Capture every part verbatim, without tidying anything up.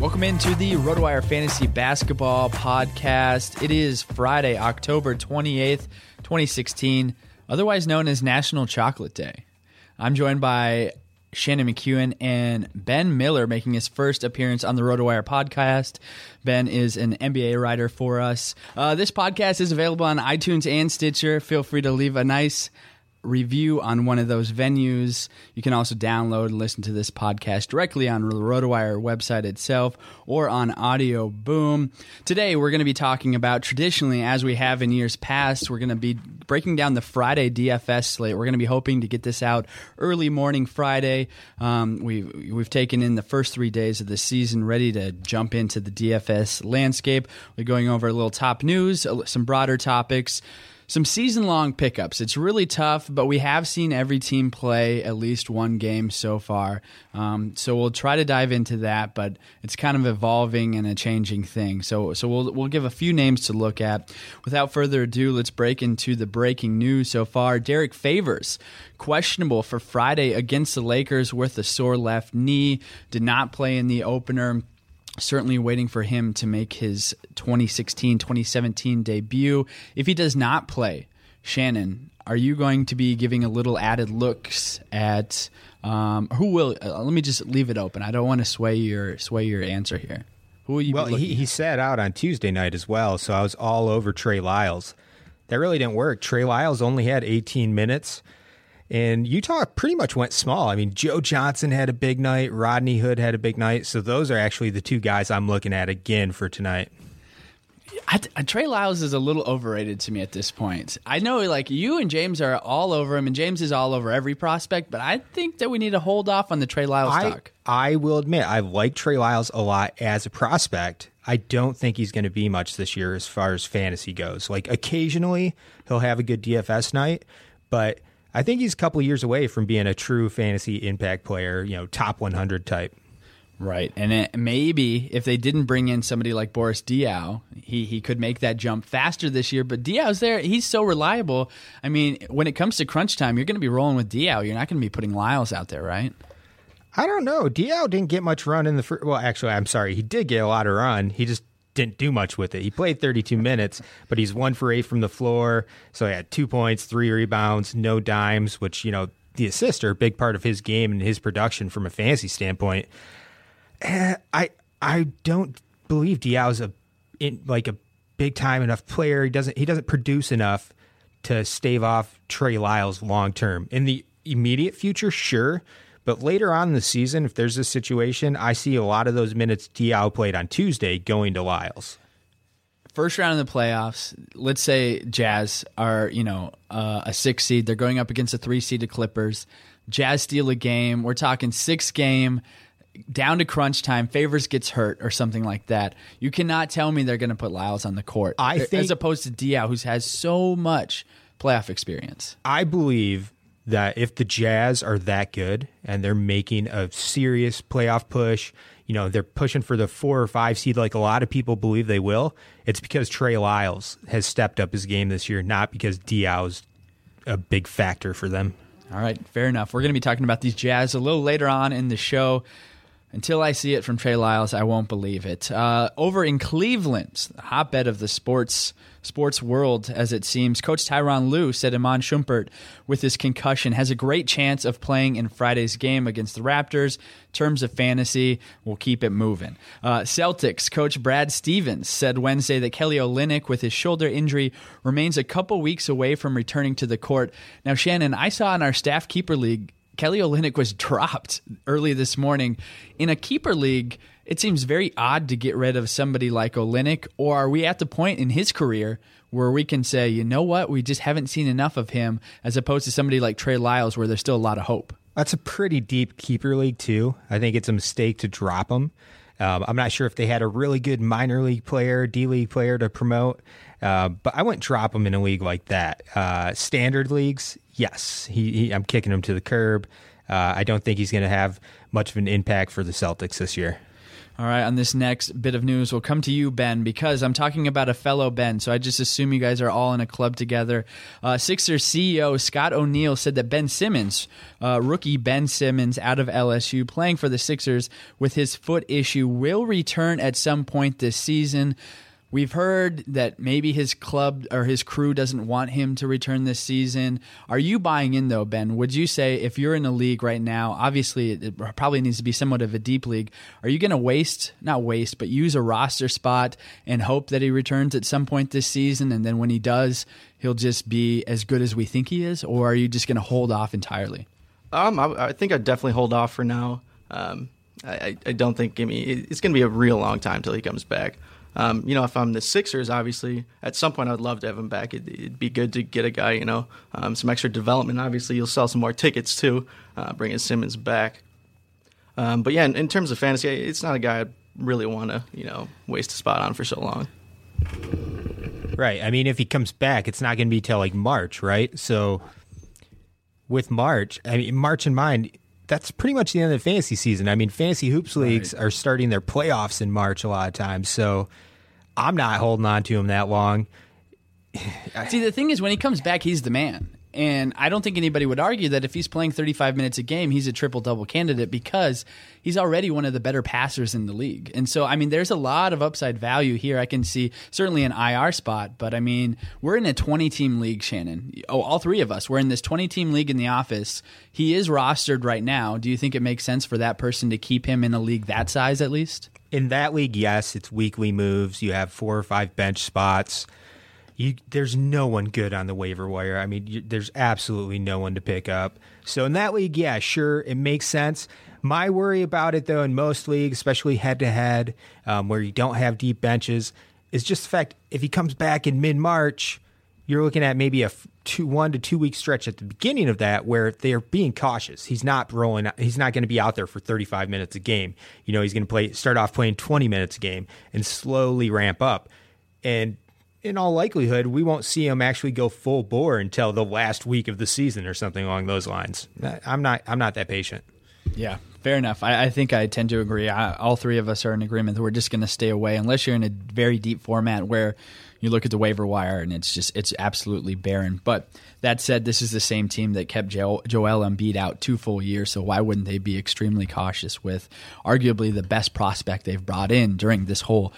Welcome into the RotoWire Fantasy Basketball Podcast. It is Friday, October twenty-eighth, twenty sixteen, otherwise known as National Chocolate Day. I'm joined by Shannon McEwen and Ben Miller, making his first appearance on the RotoWire podcast. Ben is an N B A writer for us. Uh, this podcast is available on iTunes and Stitcher. Feel free to leave a nice review on one of those venues. You can also download and listen to this podcast directly on the RotoWire website itself or on Audio Boom. Today, we're going to be talking about, traditionally, as we have in years past, we're going to be breaking down the Friday D F S slate. We're going to be hoping to get this out early morning Friday. Um, we've, we've taken in the first three days of the season, ready to jump into the D F S landscape. We're going over a little top news, some broader topics, some season-long pickups. It's really tough, but we have seen every team play at least one game so far. Um, so we'll try to dive into that, but it's kind of evolving and a changing thing. So so we'll we'll give a few names to look at. Without further ado, let's break into the breaking news so far. Derek Favors, questionable for Friday against the Lakers with a sore left knee. Did not play in the opener. Certainly waiting for him to make his twenty sixteen twenty seventeen debut. If he does not play, Shannon, are you going to be giving a little added looks at um, who will? Uh, let me just leave it open. I don't want to sway your sway your answer here. Who will you? Well, be he, he sat out on Tuesday night as well, so I was all over Trey Lyles. That really didn't work. Trey Lyles only had eighteen minutes. And Utah pretty much went small. I mean, Joe Johnson had a big night. Rodney Hood had a big night. So those are actually the two guys I'm looking at again for tonight. I, Trey Lyles is a little overrated to me at this point. I know, like, you and James are all over him, and James is all over every prospect, but I think that we need to hold off on the Trey Lyles I, talk. I will admit, I like Trey Lyles a lot as a prospect. I don't think he's going to be much this year as far as fantasy goes. Like, occasionally, he'll have a good D F S night, but I think he's a couple of years away from being a true fantasy impact player, you know, top one hundred type. Right. And it, maybe if they didn't bring in somebody like Boris Diaw, he, he could make that jump faster this year. But Diaw's there. He's so reliable. I mean, when it comes to crunch time, you're going to be rolling with Diaw. You're not going to be putting Lyles out there, right? I don't know. Diaw didn't get much run in the first. Well, actually, I'm sorry. He did get a lot of run. He just didn't do much with it. He played thirty-two minutes, but he's one for eight from the floor. So he had two points, three rebounds, no dimes, which, you know, the assists are a big part of his game and his production from a fantasy standpoint. I I don't believe Diaw's a in, like a big time enough player. He doesn't he doesn't produce enough to stave off Trey Lyles long term. In the immediate future, sure, but later on in the season, if there's a situation, I see a lot of those minutes Diaw played on Tuesday going to Lyles. First round of the playoffs, let's say Jazz are, you know, uh, a six seed. They're going up against a three seed, the Clippers. Jazz steal a game. We're talking six game. Down to crunch time, Favors gets hurt or something like that. You cannot tell me they're going to put Lyles on the court, I think, as opposed to Diaw, who has so much playoff experience. I believe that if the Jazz are that good and they're making a serious playoff push, you know, they're pushing for the four or five seed like a lot of people believe they will, it's because Trey Lyles has stepped up his game this year, not because Diaw's a big factor for them. All right, fair enough. We're going to be talking about these Jazz a little later on in the show. Until I see it from Trey Lyles, I won't believe it. Uh, over in Cleveland, the hotbed of the sports sports world, as it seems, Coach Tyronn Lue said Iman Shumpert, with his concussion, has a great chance of playing in Friday's game against the Raptors. In terms of fantasy, we'll keep it moving. Uh, Celtics coach Brad Stevens said Wednesday that Kelly Olynyk, with his shoulder injury, remains a couple weeks away from returning to the court. Now, Shannon, I saw in our Staff Keeper League, Kelly Olynyk was dropped early this morning. In a keeper league, it seems very odd to get rid of somebody like Olynyk, or are we at the point in his career where we can say, you know what, we just haven't seen enough of him, as opposed to somebody like Trey Lyles where there's still a lot of hope? That's a pretty deep keeper league, too. I think it's a mistake to drop him. Um, I'm not sure if they had a really good minor league player, D-league player to promote, uh, but I wouldn't drop him in a league like that. Uh, standard leagues, yes, he, he, I'm kicking him to the curb. Uh, I don't think he's going to have much of an impact for the Celtics this year. All right, on this next bit of news, we'll come to you, Ben, because I'm talking about a fellow Ben, so I just assume you guys are all in a club together. Uh, Sixers C E O Scott O'Neal said that Ben Simmons, uh, rookie Ben Simmons out of L S U, playing for the Sixers with his foot issue, will return at some point this season. We've heard that maybe his club or his crew doesn't want him to return this season. Are you buying in, though, Ben? Would you say if you're in a league right now, obviously it probably needs to be somewhat of a deep league, are you going to waste, not waste, but use a roster spot and hope that he returns at some point this season, and then when he does, he'll just be as good as we think he is? Or are you just going to hold off entirely? Um, I, I think I'd definitely hold off for now. Um, I, I don't think, I mean, it's going to be a real long time till he comes back. Um, you know, if I'm the Sixers, obviously, at some point I'd love to have him back. It'd, it'd be good to get a guy, you know, um, some extra development. Obviously, you'll sell some more tickets, too, uh, bringing Simmons back. Um, but, yeah, in, in terms of fantasy, it's not a guy I'd really want to, you know, waste a spot on for so long. Right. I mean, if he comes back, it's not going to be till like March, right? So with March, I mean, March in mind, that's pretty much the end of the fantasy season. I mean, fantasy hoops leagues right. are starting their playoffs in March a lot of times, so I'm not holding on to him that long. See, the thing is, when he comes back, he's the man. And I don't think anybody would argue that if he's playing thirty-five minutes a game, he's a triple-double candidate because he's already one of the better passers in the league. And so, I mean, there's a lot of upside value here. I can see certainly an I R spot, but, I mean, we're in a twenty-team league, Shannon. Oh, all three of us. We're in this twenty-team league in the office. He is rostered right now. Do you think it makes sense for that person to keep him in a league that size at least? In that league, yes. It's weekly moves. You have four or five bench spots. You, there's no one good on the waiver wire. I mean, you, there's absolutely no one to pick up. So in that league, yeah, sure, it makes sense. My worry about it, though, in most leagues, especially head-to-head, um, where you don't have deep benches, is just the fact if he comes back in mid-March, you're looking at maybe a two, one to two-week stretch at the beginning of that where they're being cautious. He's not rolling. Out, he's not going to be out there for thirty-five minutes a game. You know, he's going to play start off playing twenty minutes a game and slowly ramp up. And in all likelihood, we won't see him actually go full bore until the last week of the season or something along those lines. I'm not I'm not that patient. Yeah, Fair enough. I, I think I tend to agree. I, all three of us are in agreement that we're just going to stay away unless you're in a very deep format where you look at the waiver wire and it's just it's absolutely barren. But that said, this is the same team that kept Joel, Joel Embiid out two full years, so why wouldn't they be extremely cautious with arguably the best prospect they've brought in during this whole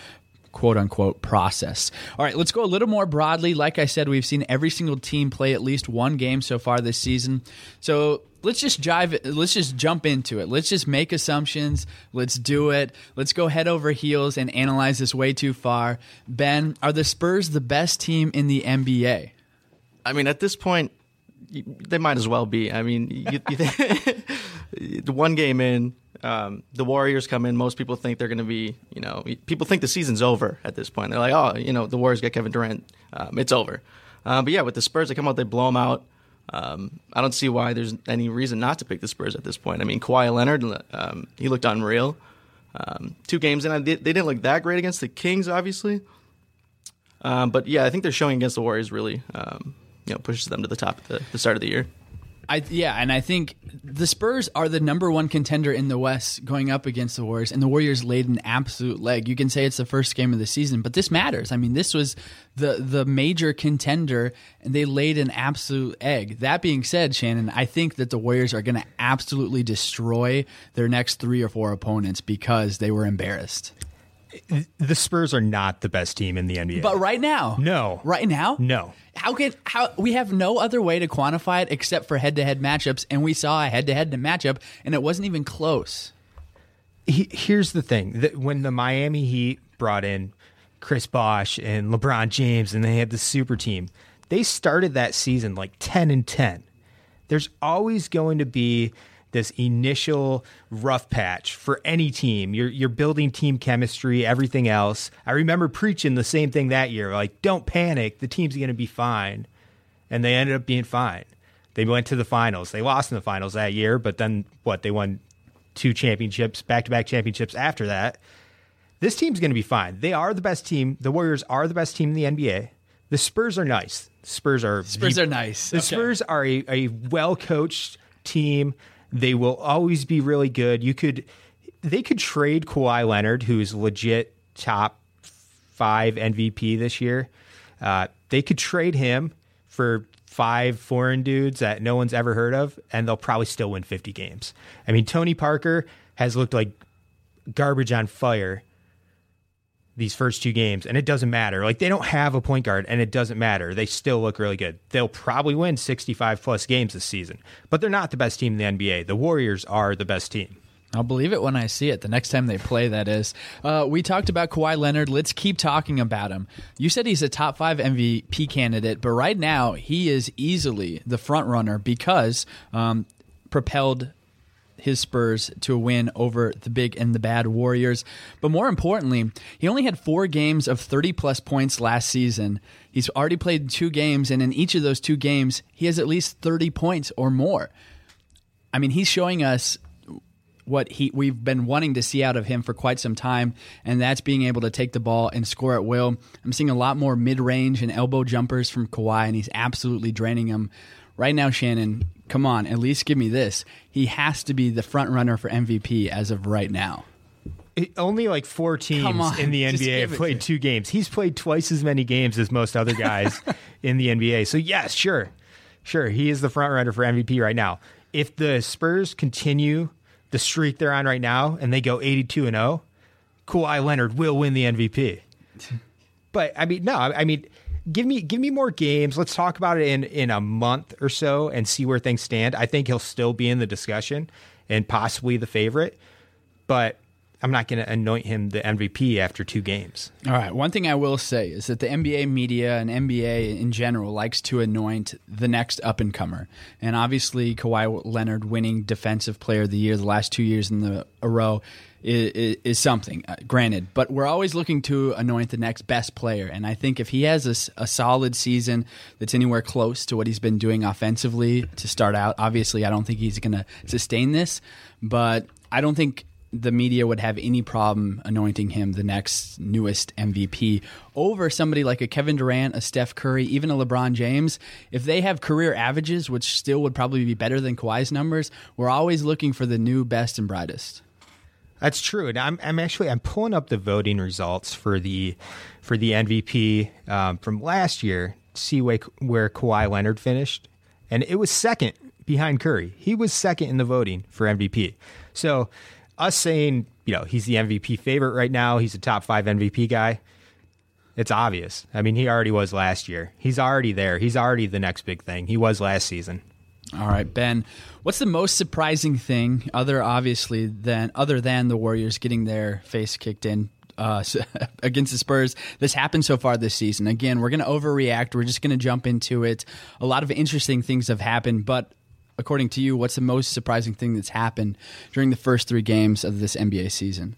quote-unquote process. All right, let's go a little more broadly. Like I said, we've seen every single team play at least one game so far this season. So let's just jive it. Let's just jump into it. Let's just make assumptions. Let's do it. Let's go head over heels and analyze this way too far. Ben, are the Spurs the best team in the N B A? I mean, at this point, they might as well be. I mean, you, you think, one game in, Um, the Warriors come in. Most people think they're going to be, you know, people think the season's over at this point. They're like, oh, you know, the Warriors get Kevin Durant. Um, it's over. Uh, but yeah, with the Spurs, they come out, they blow them out. Um, I don't see why there's any reason not to pick the Spurs at this point. I mean, Kawhi Leonard, um, he looked unreal. Um, two games in, they didn't look that great against the Kings, obviously. Um, but yeah, I think they're showing against the Warriors really, um, you know, pushes them to the top at the, the start of the year. I, yeah, and I think the Spurs are the number one contender in the West going up against the Warriors, and the Warriors laid an absolute leg. You can say it's the first game of the season, but this matters. I mean, this was the the major contender, and they laid an absolute egg. That being said, Shannon, I think that the Warriors are going to absolutely destroy their next three or four opponents because they were embarrassed. The Spurs are not the best team in the N B A. But right now? No. Right now? No. How can how we have no other way to quantify it except for head-to-head matchups, and we saw a head-to-head matchup, and it wasn't even close. He, here's the thing. The, when the Miami Heat brought in Chris Bosh and LeBron James, and they had the super team, they started that season like ten and ten. There's always going to be this initial rough patch for any team. You're you're building team chemistry, everything else. I remember preaching the same thing that year, like, don't panic, the team's going to be fine. And they ended up being fine. They went to the finals. They lost in the finals that year, but then what? They won two championships, back-to-back championships after that. This team's going to be fine. They are the best team. The Warriors are the best team in the N B A. The Spurs are nice. Spurs are Spurs the, are nice. The okay. Spurs are a, a well-coached team. They will always be really good. You could, they could trade Kawhi Leonard, who is legit top five M V P this year. Uh, they could trade him for five foreign dudes that no one's ever heard of, and they'll probably still win fifty games. I mean, Tony Parker has looked like garbage on fire these first two games, and it doesn't matter. Like, they don't have a point guard, and it doesn't matter. They still look really good. They'll probably win sixty-five plus games this season, but they're not the best team in the N B A. The Warriors are the best team. I'll believe it when I see it. The next time they play, that is. Uh, we talked about Kawhi Leonard. Let's keep talking about him. You said he's a top five M V P candidate, but right now he is easily the front runner because um, propelled his Spurs to a win over the big and the bad Warriors. But more importantly, he only had four games of thirty plus points last season. He's already played two games, and in each of those two games, he has at least thirty points or more. I mean, he's showing us what he we've been wanting to see out of him for quite some time, and that's being able to take the ball and score at will. I'm seeing a lot more mid-range and elbow jumpers from Kawhi, and he's absolutely draining them. Right now, Shannon, come on, at least give me this. He has to be the front runner for M V P as of right now. It, only like four teams on, in the N B A have played two games. He's played twice as many games as most other guys in the N B A. So yes, sure. Sure, he is the front runner for M V P right now. If the Spurs continue the streak they're on right now and they go eighty-two and oh, Kawhi Leonard will win the M V P. But I mean, no, I mean, Give me give me more games. Let's talk about it in, in a month or so and see where things stand. I think he'll still be in the discussion and possibly the favorite, but I'm not going to anoint him the M V P after two games. All right. One thing I will say is that the N B A media and N B A in general likes to anoint the next up-and-comer. And obviously, Kawhi Leonard winning Defensive Player of the Year the last two years in the, a row is, is something, uh, granted. But we're always looking to anoint the next best player. And I think if he has a, a solid season that's anywhere close to what he's been doing offensively to start out, obviously I don't think he's going to sustain this, but I don't think the media would have any problem anointing him the next newest M V P over somebody like a Kevin Durant, a Steph Curry, even a LeBron James. If they have career averages, which still would probably be better than Kawhi's numbers, we're always looking for the new best and brightest. That's true. And I'm, I'm actually I'm pulling up the voting results for the for the M V P um, from last year to see where, where Kawhi Leonard finished. And it was second behind Curry. He was second in the voting for M V P. So us saying, you know, he's the M V P favorite right now, he's a top five M V P guy, it's obvious. I mean, he already was last year. He's already there. He's already the next big thing. He was last season. All right, Ben, what's the most surprising thing, other obviously than other than the Warriors getting their face kicked in uh, against the Spurs, this happened so far this season? Again, we're going to overreact. We're just going to jump into it. A lot of interesting things have happened, but according to you, what's the most surprising thing that's happened during the first three games of this N B A season?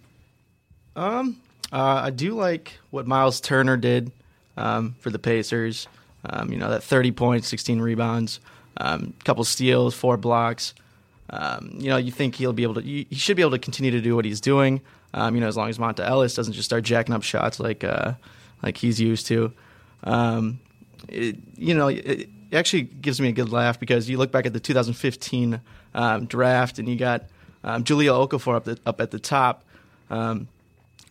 Um, uh, I do like what Miles Turner did um, for the Pacers. Um, you know, that thirty points, sixteen rebounds, a um, couple steals, four blocks. Um, you know, you think he'll be able to, you, he should be able to continue to do what he's doing, um, you know, as long as Monta Ellis doesn't just start jacking up shots like uh, like he's used to. Um, it, you know, it, It actually gives me a good laugh because you look back at the two thousand fifteen um, draft and you got um, Julia Okafor up, the, up at the top. Um,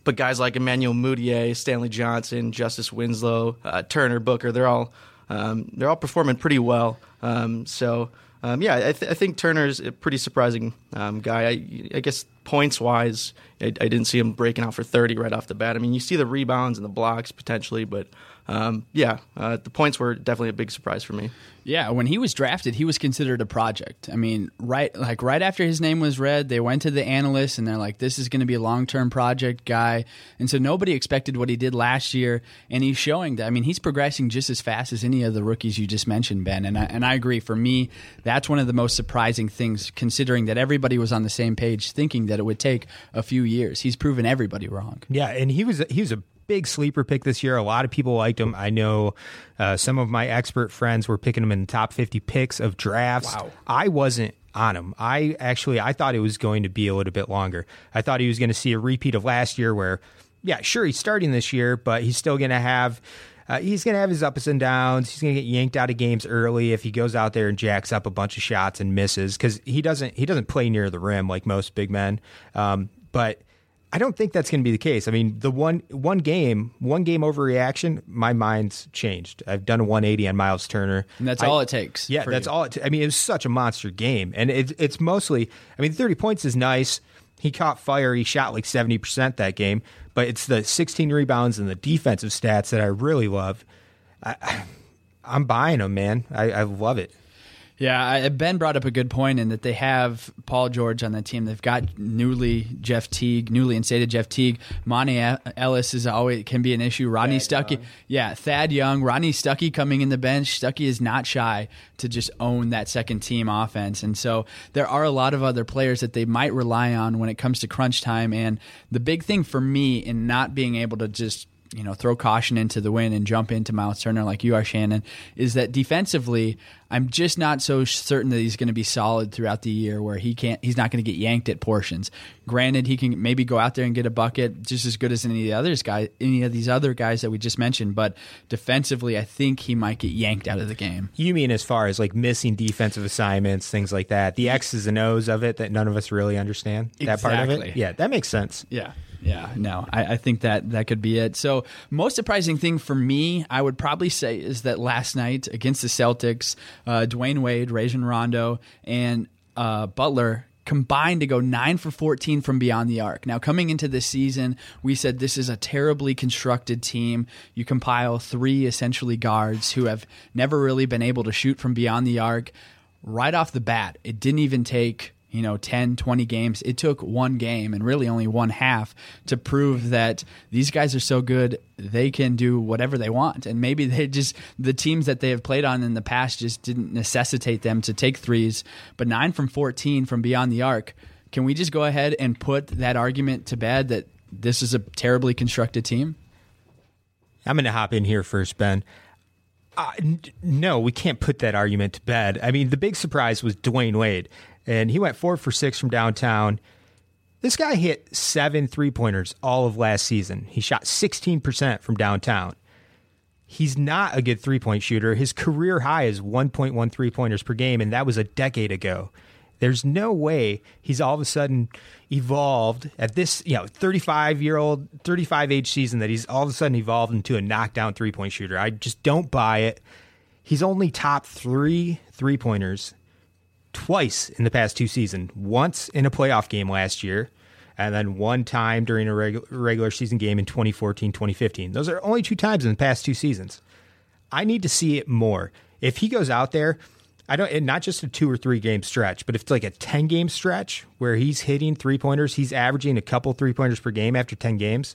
but guys like Emmanuel Mudiay, Stanley Johnson, Justice Winslow, uh, Turner, Booker, they're all um, they're all performing pretty well. Um, so, um, yeah, I, th- I think Turner's a pretty surprising um, guy. I, I guess points-wise, I, I didn't see him breaking out for thirty right off the bat. I mean, you see the rebounds and the blocks potentially, but Um, yeah, uh, the points were definitely a big surprise for me. Yeah, when he was drafted, he was considered a project. I mean, right like right after his name was read, they went to the analysts and they're like, this is going to be a long-term project guy. And so nobody expected what he did last year, and he's showing that. I mean, he's progressing just as fast as any of the rookies you just mentioned, Ben. And I, and I agree. For me, that's one of the most surprising things, considering that everybody was on the same page thinking that it would take a few years. He's proven everybody wrong. Yeah, and he was he was a big sleeper pick this year. A lot of people liked him. I know uh, some of my expert friends were picking him in the top fifty picks of drafts. Wow. I wasn't on him. I actually, I thought it was going to be a little bit longer. I thought he was going to see a repeat of last year where, yeah, sure, he's starting this year, but he's still going to have, uh, he's going to have his ups and downs. He's going to get yanked out of games early if he goes out there and jacks up a bunch of shots and misses, because he doesn't, he doesn't play near the rim like most big men. Um, but I don't think that's going to be the case. I mean, the one one game, one game overreaction, my mind's changed. I've done a one eighty on Miles Turner. And that's I, all it takes. Yeah, that's you. all. It t- I mean, it was such a monster game. And it, it's mostly, I mean, thirty points is nice. He caught fire. He shot like seventy percent that game. But it's the sixteen rebounds and the defensive stats that I really love. I, I'm buying them, man. I, I love it. Yeah, I, Ben brought up a good point in that they have Paul George on the team. They've got newly Jeff Teague, newly instated Jeff Teague. Monty Ellis is always can be an issue. Rodney Thad Stuckey, Young. yeah, Thad Young, Rodney Stuckey coming in the bench. Stuckey is not shy to just own that second team offense, and so there are a lot of other players that they might rely on when it comes to crunch time. And the big thing for me in not being able to just, you know, throw caution into the wind and jump into Miles Turner like you are, Shannon, is that defensively, I'm just not so certain that he's going to be solid throughout the year where he can't, he's not going to get yanked at portions. Granted, he can maybe go out there and get a bucket just as good as any of the others guys, any of these other guys that we just mentioned, but defensively, I think he might get yanked out of the game. You mean as far as like missing defensive assignments, things like that, the X's and O's of it that none of us really understand? Exactly. That part of it? Yeah, that makes sense. Yeah. Yeah, no, I, I think that that could be it. So most surprising thing for me, I would probably say, is that last night against the Celtics, uh, Dwayne Wade, Rajon Rondo, and uh, Butler combined to go nine for fourteen from beyond the arc. Now, coming into this season, we said this is a terribly constructed team. You compile three essentially guards who have never really been able to shoot from beyond the arc. Right off the bat, it didn't even take you know, ten, twenty games. It took one game and really only one half to prove that these guys are so good, they can do whatever they want. And maybe they just, the teams that they have played on in the past just didn't necessitate them to take threes. But nine from fourteen from beyond the arc, can we just go ahead and put that argument to bed that this is a terribly constructed team? I'm going to hop in here first, Ben. Uh, n- no, we can't put that argument to bed. I mean, the big surprise was Dwayne Wade. And he went four for six from downtown. This guy hit seven three-pointers all of last season. He shot sixteen percent from downtown. He's not a good three-point shooter. His career high is one point one three-pointers per game, and that was a decade ago. There's no way he's all of a sudden evolved at this, you know, thirty-five-year-old, thirty-five age season that he's all of a sudden evolved into a knockdown three-point shooter. I just don't buy it. He's only topped three three-pointers twice in the past two seasons, once in a playoff game last year, and then one time during a regu- regular season game in twenty fourteen, twenty fifteen. Those are only two times in the past two seasons. I need to see it more. If he goes out there, I don't, and not just a two or three game stretch, but if it's like a ten game stretch where he's hitting three pointers, he's averaging a couple three pointers per game after ten games,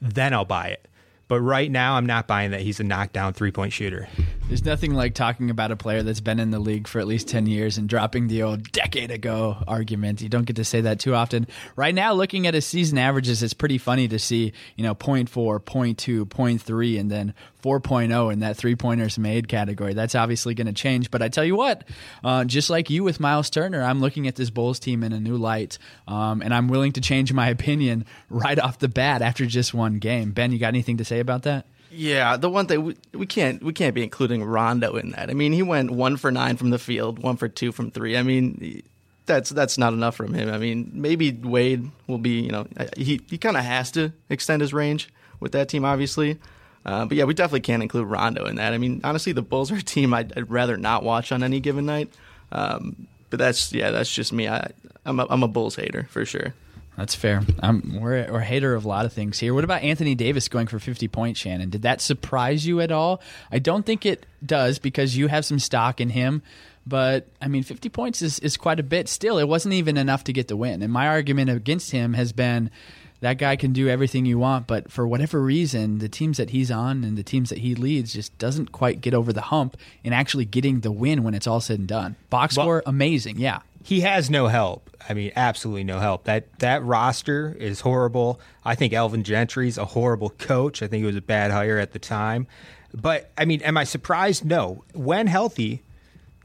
then I'll buy it. But right now, I'm not buying that he's a knockdown three-point shooter. There's nothing like talking about a player that's been in the league for at least ten years and dropping the old decade ago argument. You don't get to say that too often. Right now, looking at his season averages, it's pretty funny to see, you know, zero point four, zero point two, zero point three, and then four point oh in that three-pointers made category. That's obviously going to change. But I tell you what, uh, just like you with Miles Turner, I'm looking at this Bulls team in a new light, um, and I'm willing to change my opinion right off the bat after just one game. Ben, you got anything to say about that? Yeah, the one thing we, we can't we can't be including Rondo in that. I mean, he went one for nine from the field, one for two from three. I mean, that's that's not enough from him. I mean, maybe Wade will be, you know, he he kind of has to extend his range with that team, obviously. Uh, but yeah, we definitely can't include Rondo in that. I mean, honestly, the Bulls are a team I'd, I'd rather not watch on any given night. Um, but that's yeah, that's just me. I I'm a, I'm a Bulls hater for sure. That's fair. I'm, we're, we're a hater of a lot of things here. What about Anthony Davis going for fifty points, Shannon? Did that surprise you at all? I don't think it does because you have some stock in him. But, I mean, fifty points is, is quite a bit. Still, it wasn't even enough to get the win. And my argument against him has been that guy can do everything you want, but for whatever reason, the teams that he's on and the teams that he leads just doesn't quite get over the hump in actually getting the win when it's all said and done. Box score, well, amazing, yeah. He has no help. I mean, absolutely no help. That that roster is horrible. I think Alvin Gentry's a horrible coach. I think he was a bad hire at the time. But, I mean, am I surprised? No. When healthy,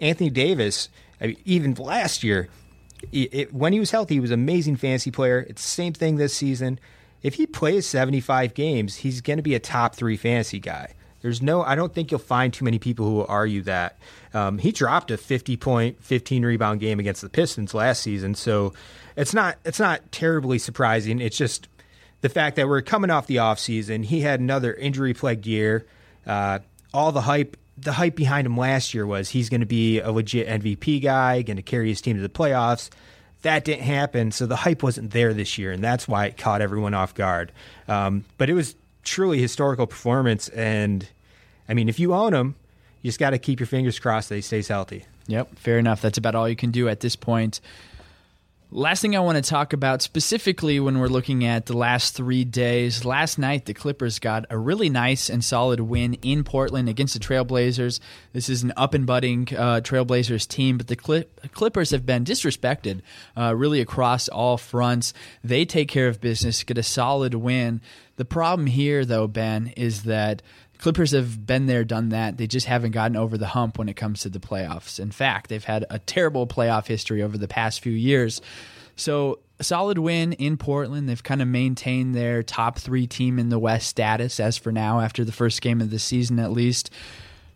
Anthony Davis, I mean, even last year, it, it, when he was healthy, he was an amazing fantasy player. It's the same thing this season. If he plays seventy-five games, he's going to be a top three fantasy guy. There's no, I don't think you'll find too many people who will argue that. Um, he dropped a fifty point, fifteen rebound game against the Pistons last season, so it's not it's not terribly surprising. It's just the fact that we're coming off the offseason. He had another injury-plagued year. Uh, all the hype, the hype behind him last year was he's going to be a legit M V P guy, going to carry his team to the playoffs. That didn't happen, so the hype wasn't there this year, and that's why it caught everyone off guard. Um, but it was truly historical performance, and I mean, if you own him, you just got to keep your fingers crossed that he stays healthy. Yep, fair enough. That's about all you can do at this point. Last thing I want to talk about specifically when we're looking at the last three days, last night the Clippers got a really nice and solid win in Portland against the Trailblazers. This is an up-and-budding uh, Trailblazers team, but the Clip- Clippers have been disrespected uh, really across all fronts. They take care of business, get a solid win. The problem here, though, Ben, is that Clippers have been there, done that. They just haven't gotten over the hump when it comes to the playoffs. In fact, they've had a terrible playoff history over the past few years. So a solid win in Portland. They've kind of maintained their top three team in the West status as for now, after the first game of the season at least.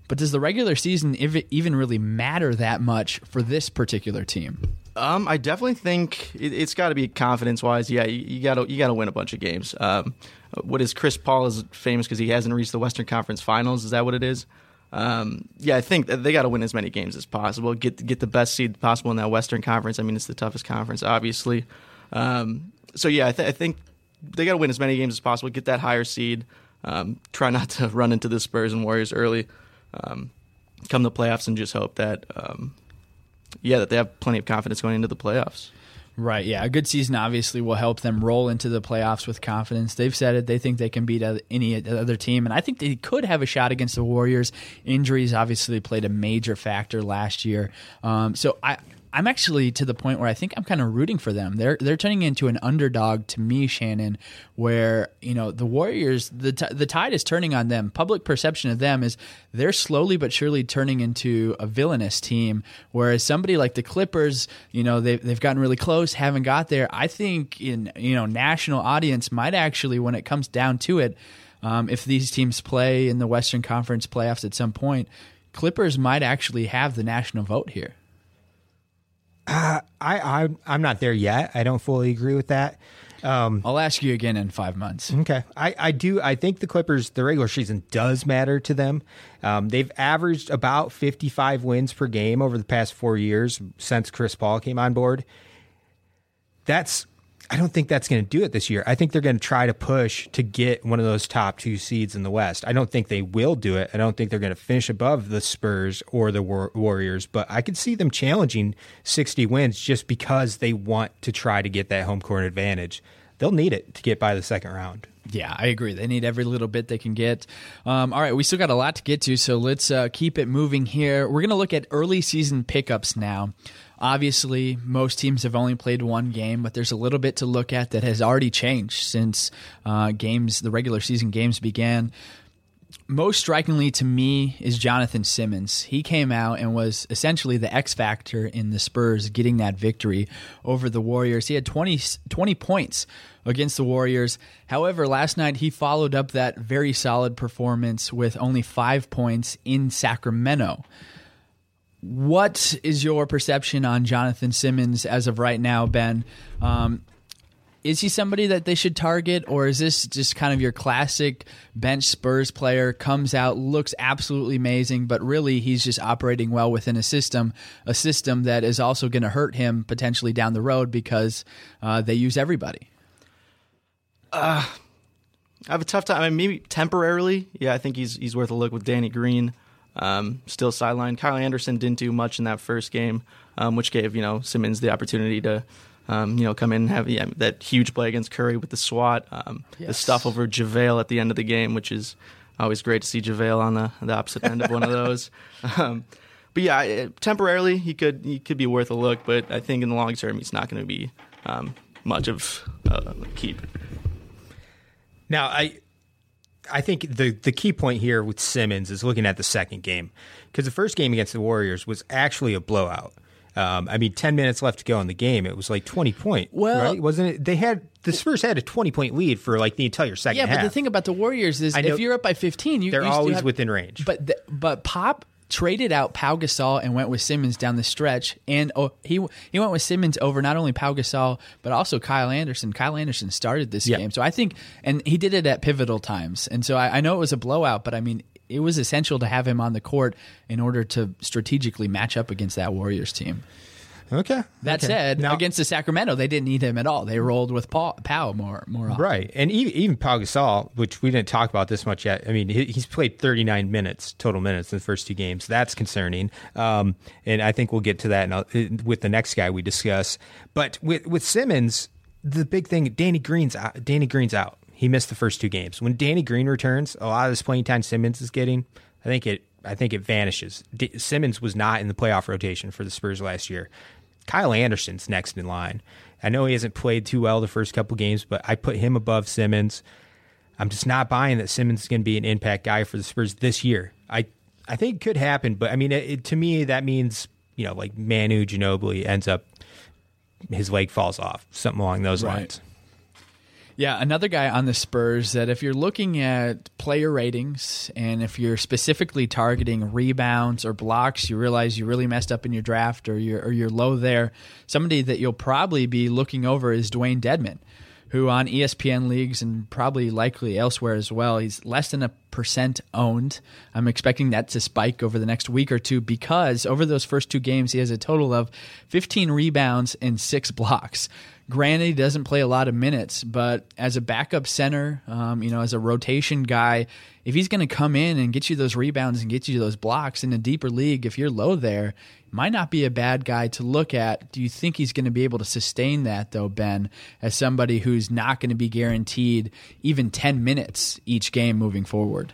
But does the regular season even really matter that much for this particular team? Um, I definitely think it, it's got to be confidence-wise. Yeah, you, you gotta you gotta win a bunch of games. Um, what is Chris Paul is famous because he hasn't reached the Western Conference Finals? Is that what it is? Um, yeah, I think that they got to win as many games as possible. Get get the best seed possible in that Western Conference. I mean, it's the toughest conference, obviously. Um, so yeah, I, th- I think they got to win as many games as possible. Get that higher seed. Um, try not to run into the Spurs and Warriors early. Um, come the playoffs and just hope that. Um, Yeah, that they have plenty of confidence going into the playoffs. Right, yeah. A good season obviously will help them roll into the playoffs with confidence. They've said it. They think they can beat any other team, and I think they could have a shot against the Warriors. Injuries obviously played a major factor last year. Um, so I I'm actually to the point where I think I'm kind of rooting for them. They're they're turning into an underdog to me, Shannon, where, you know, the Warriors, the t- the tide is turning on them. Public perception of them is they're slowly but surely turning into a villainous team, whereas somebody like the Clippers, you know, they they've gotten really close, haven't got there. I think in, you know, national audience might actually, when it comes down to it, um, if these teams play in the Western Conference playoffs at some point, Clippers might actually have the national vote here. Uh, I, I, I'm not there yet. I don't fully agree with that. Um, I'll ask you again in five months. Okay. I, I do. I think the Clippers, the regular season does matter to them. Um, they've averaged about fifty-five wins per game over the past four years since Chris Paul came on board. That's, I don't think that's going to do it this year. I think they're going to try to push to get one of those top two seeds in the West. I don't think they will do it. I don't think they're going to finish above the Spurs or the War- Warriors, but I could see them challenging sixty wins just because they want to try to get that home court advantage. They'll need it to get by the second round. Yeah, I agree. They need every little bit they can get. Um, all right, we still got a lot to get to, so let's uh, keep it moving here. We're going to look at early season pickups now. Obviously, most teams have only played one game, but there's a little bit to look at that has already changed since uh, games, the regular season games began. Most strikingly to me is Jonathan Simmons. He came out and was essentially the X factor in the Spurs getting that victory over the Warriors. He had twenty, twenty points against the Warriors. However, last night he followed up that very solid performance with only five points in Sacramento. What is your perception on Jonathan Simmons as of right now, Ben? Um, is he somebody that they should target, or is this just kind of your classic bench Spurs player, comes out, looks absolutely amazing, but really he's just operating well within a system, a system that is also going to hurt him potentially down the road because uh, they use everybody? Uh, I have a tough time. I mean, maybe temporarily, yeah, I think he's he's worth a look with Danny Green. Um, still sidelined. Kyle Anderson didn't do much in that first game, um, which gave, you know, Simmons the opportunity to, um, you know, come in and have yeah, that huge play against Curry with the swat, um, yes. the stuff over JaVale at the end of the game, which is always great to see JaVale on the, the opposite end of one of those. Um, but yeah, it, temporarily he could he could be worth a look, but I think in the long term he's not going to be um, much of uh, a keep. Now I. I think the, the key point here with Simmons is looking at the second game, because the first game against the Warriors was actually a blowout. Um, I mean, ten minutes left to go in the game. It was like twenty point, well, right? Wasn't it? They had the Spurs had a twenty point lead for like the entire second half. Yeah, but half. The thing about the Warriors is if you're up by fifteen, you, they're you always have, within range. But the, but Pop traded out Pau Gasol and went with Simmons down the stretch, and oh, he he went with Simmons over not only Pau Gasol but also Kyle Anderson. Kyle Anderson started this yeah. game, so I think, and he did it at pivotal times. And so I, I know it was a blowout, but I mean it was essential to have him on the court in order to strategically match up against that Warriors team. Okay. That okay. said, now, against the Sacramento, they didn't need him at all. They rolled with Pau, Pau more more often. Right, and even Pau Gasol, which we didn't talk about this much yet. I mean, he's played thirty-nine minutes, total minutes in the first two games. That's concerning, um, and I think we'll get to that in a, with the next guy we discuss. But with with Simmons, the big thing, Danny Green's out, Danny Green's out. He missed the first two games. When Danny Green returns, a lot of this playing time Simmons is getting, I think it. I think it vanishes. D- Simmons was not in the playoff rotation for the Spurs last year. Kyle Anderson's next in line. I know he hasn't played too well the first couple games, but I put him above Simmons. I'm just not buying that Simmons is going to be an impact guy for the Spurs this year. I, I think it could happen, but I mean, it, it, to me, that means, you know, like Manu Ginobili ends up, his leg falls off, something along those right. lines. Yeah, another guy on the Spurs that if you're looking at player ratings and if you're specifically targeting rebounds or blocks, you realize you really messed up in your draft or you're, or you're low there, somebody that you'll probably be looking over is Dewayne Dedmon, who on E S P N leagues and probably likely elsewhere as well, he's less than a percent owned. I'm expecting that to spike over the next week or two because over those first two games, he has a total of fifteen rebounds and six blocks. Granted, he doesn't play a lot of minutes, but as a backup center, um, you know, as a rotation guy, if he's going to come in and get you those rebounds and get you those blocks in a deeper league, if you're low there, might not be a bad guy to look at. Do you think he's going to be able to sustain that, though, Ben, as somebody who's not going to be guaranteed even ten minutes each game moving forward?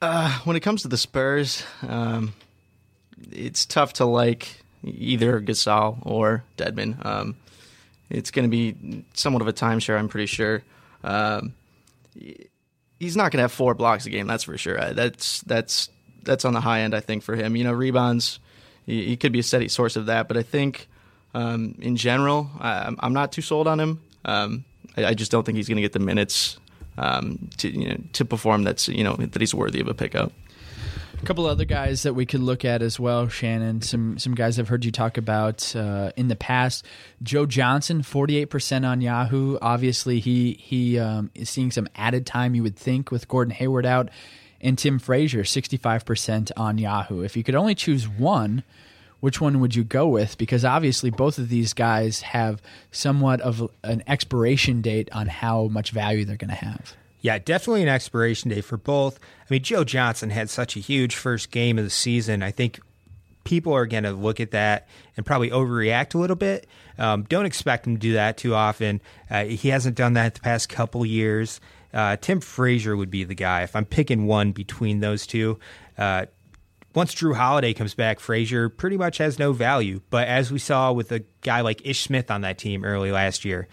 Uh, when it comes to the Spurs, um, it's tough to like either Gasol or Dedmon. Um, it's going to be somewhat of a timeshare, I'm pretty sure. Um, he's not going to have four blocks a game, that's for sure. That's that's that's on the high end, I think, for him. You know, rebounds, he, he could be a steady source of that, but I think um, in general, I, I'm not too sold on him. Um, I, I just don't think he's going to get the minutes um, to you know to perform. That's you know that he's worthy of a pickup. A couple other guys that we could look at as well, Shannon. Some some guys I've heard you talk about uh, in the past. Joe Johnson, forty-eight percent on Yahoo. Obviously, he he um, is seeing some added time, you would think, with Gordon Hayward out. And Tim Frazier, sixty-five percent on Yahoo. If you could only choose one, which one would you go with? Because obviously, both of these guys have somewhat of an expiration date on how much value they're going to have. Yeah, definitely an expiration day for both. I mean, Joe Johnson had such a huge first game of the season. I think people are going to look at that and probably overreact a little bit. Um, don't expect him to do that too often. Uh, he hasn't done that the past couple years. Uh, Tim Frazier would be the guy if I'm picking one between those two. Uh, once Jrue Holiday comes back, Frazier pretty much has no value. But as we saw with a guy like Ish Smith on that team early last year,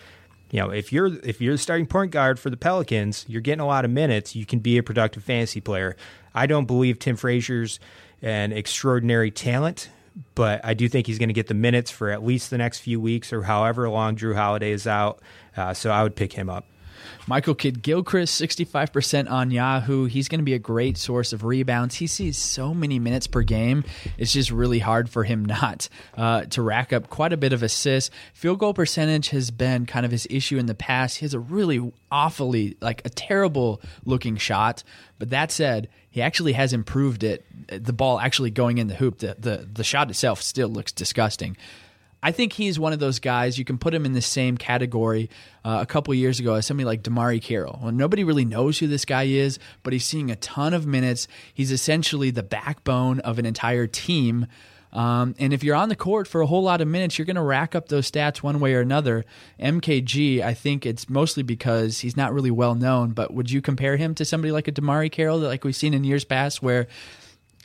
you know, if you're if you're the starting point guard for the Pelicans, you're getting a lot of minutes. You can be a productive fantasy player. I don't believe Tim Frazier's an extraordinary talent, but I do think he's going to get the minutes for at least the next few weeks or however long Jrue Holiday is out. Uh, so I would pick him up. Michael Kidd Gilchrist, sixty-five percent on Yahoo. He's going to be a great source of rebounds. He sees so many minutes per game. It's just really hard for him not uh, to rack up quite a bit of assists. Field goal percentage has been kind of his issue in the past. He has a really awfully, like a terrible looking shot. But that said, he actually has improved it. The ball actually going in the hoop, the the, the shot itself still looks disgusting. I think he's one of those guys, you can put him in the same category uh, a couple years ago as somebody like DeMarre Carroll. Well, nobody really knows who this guy is, but he's seeing a ton of minutes. He's essentially the backbone of an entire team. Um, and if you're on the court for a whole lot of minutes, you're going to rack up those stats one way or another. M K G, I think it's mostly because he's not really well known, but would you compare him to somebody like a DeMarre Carroll like we've seen in years past where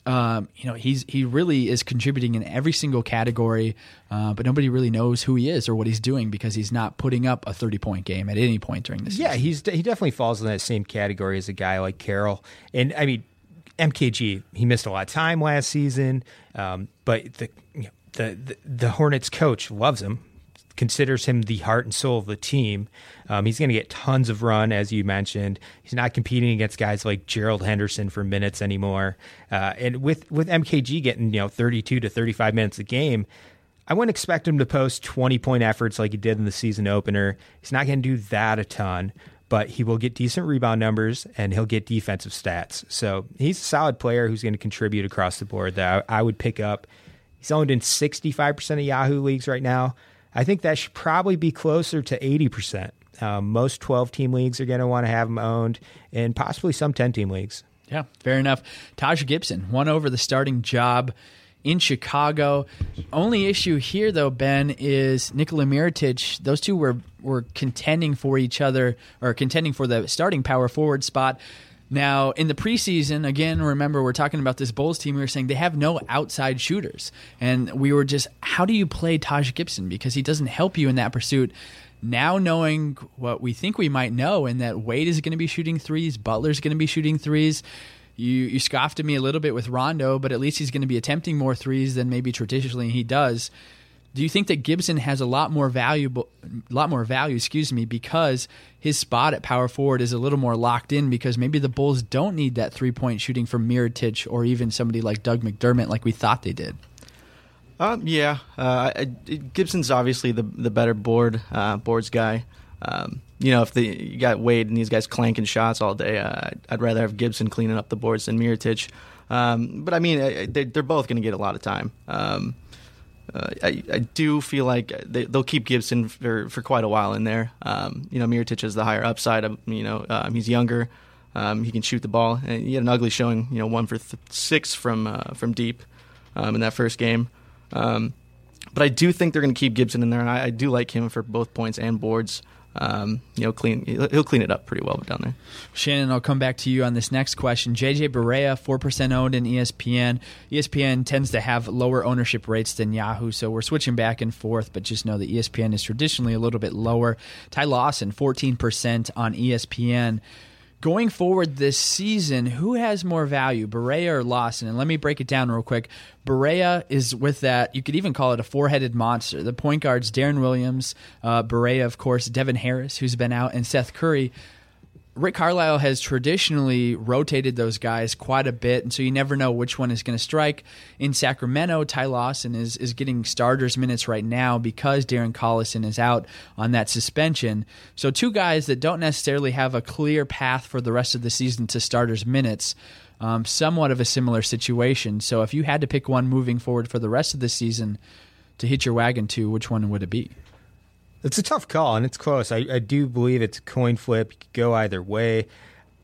Um, you know, he's he really is contributing in every single category, uh, but nobody really knows who he is or what he's doing because he's not putting up a thirty-point game at any point during this. Yeah, season. he's he definitely falls in that same category as a guy like Carroll. And, I mean, M K G, he missed a lot of time last season, um, but the, you know, the, the the Hornets coach loves him, considers him the heart and soul of the team. Um, he's going to get tons of run, as you mentioned. He's not competing against guys like Gerald Henderson for minutes anymore. Uh, and with, with M K G getting, you know, thirty-two to thirty-five minutes a game, I wouldn't expect him to post twenty-point efforts like he did in the season opener. He's not going to do that a ton, but he will get decent rebound numbers and he'll get defensive stats. So he's a solid player who's going to contribute across the board that I, I would pick up. He's owned in sixty-five percent of Yahoo leagues right now. I think that should probably be closer to eighty percent. Um, most twelve-team leagues are going to want to have him owned, and possibly some ten-team leagues. Yeah, fair enough. Taj Gibson won over the starting job in Chicago. Only issue here, though, Ben, is Nikola Mirotic. Those two were, were contending for each other, or contending for the starting power forward spot. Now, in the preseason, again, remember, we're talking about this Bulls team. We were saying they have no outside shooters. And we were just, how do you play Taj Gibson? Because he doesn't help you in that pursuit. Now knowing what we think we might know, and that Wade is going to be shooting threes, Butler's going to be shooting threes. You you scoffed at me a little bit with Rondo, but at least he's going to be attempting more threes than maybe traditionally he does. Do you think that Gibson has a lot more valuable, lot more value, excuse me, because his spot at power forward is a little more locked in because maybe the Bulls don't need that three-point shooting from Mirotic or even somebody like Doug McDermott like we thought they did? Um, yeah, uh, I, Gibson's obviously the the better board uh, boards guy. Um, you know, if the, you got Wade and these guys clanking shots all day, uh, I'd rather have Gibson cleaning up the boards than Mirotic. Um, but I mean, they, they're both going to get a lot of time. Um, Uh, I, I do feel like they, they'll keep Gibson for, for quite a while in there. Um, you know, Mirotic has the higher upside. Of, you know, um, he's younger. Um, he can shoot the ball. And he had an ugly showing. You know, one for th- six from uh, from deep um, in that first game. Um, but I do think they're going to keep Gibson in there, and I, I do like him for both points and boards. um, you know, clean he'll clean it up pretty well down there. Shannon, I'll come back to you on this next question. J J Barea, four percent owned in E S P N. E S P N tends to have lower ownership rates than Yahoo, so we're switching back and forth, but just know that E S P N is traditionally a little bit lower. Ty Lawson, fourteen percent on E S P N. Going forward this season, who has more value, Barea or Lawson? And let me break it down real quick. Barea is with that, you could even call it a four-headed monster. The point guards, Darren Williams, uh, Barea, of course, Devin Harris, who's been out, and Seth Curry. Rick Carlisle has traditionally rotated those guys quite a bit, and so you never know which one is going to strike. In Sacramento, Ty Lawson is is getting starters minutes right now because Darren Collison is out on that suspension. So two guys that don't necessarily have a clear path for the rest of the season to starters minutes, um, somewhat of a similar situation. So if you had to pick one moving forward for the rest of the season to hitch your wagon to, which one would it be? It's a tough call, and it's close. I, I do believe it's a coin flip. You could go either way.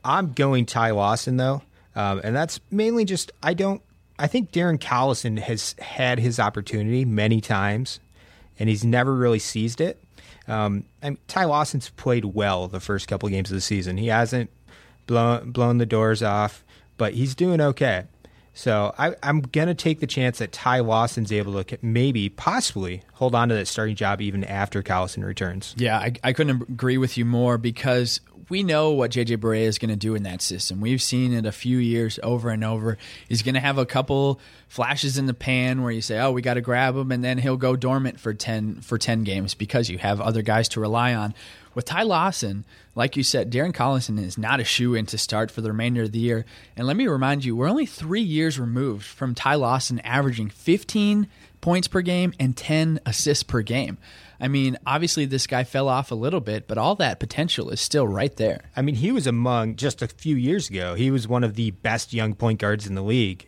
I'm going Ty Lawson, though, um, and that's mainly just I don't – I think Darren Collison has had his opportunity many times, and he's never really seized it. Um, I mean, Ty Lawson's played well the first couple games of the season. He hasn't blown, blown the doors off, but he's doing okay. So I, I'm going to take the chance that Ty Lawson's able to maybe, possibly, hold on to that starting job even after Collison returns. Yeah, I, I couldn't agree with you more because we know what J J Barea is going to do in that system. We've seen it a few years over and over. He's going to have a couple flashes in the pan where you say, oh, we got to grab him, and then he'll go dormant for ten, for ten games because you have other guys to rely on. With Ty Lawson, like you said, Darren Collison is not a shoe-in to start for the remainder of the year. And let me remind you, we're only three years removed from Ty Lawson averaging fifteen points per game and ten assists per game. I mean, obviously this guy fell off a little bit, but all that potential is still right there. I mean, he was among, just a few years ago, he was one of the best young point guards in the league.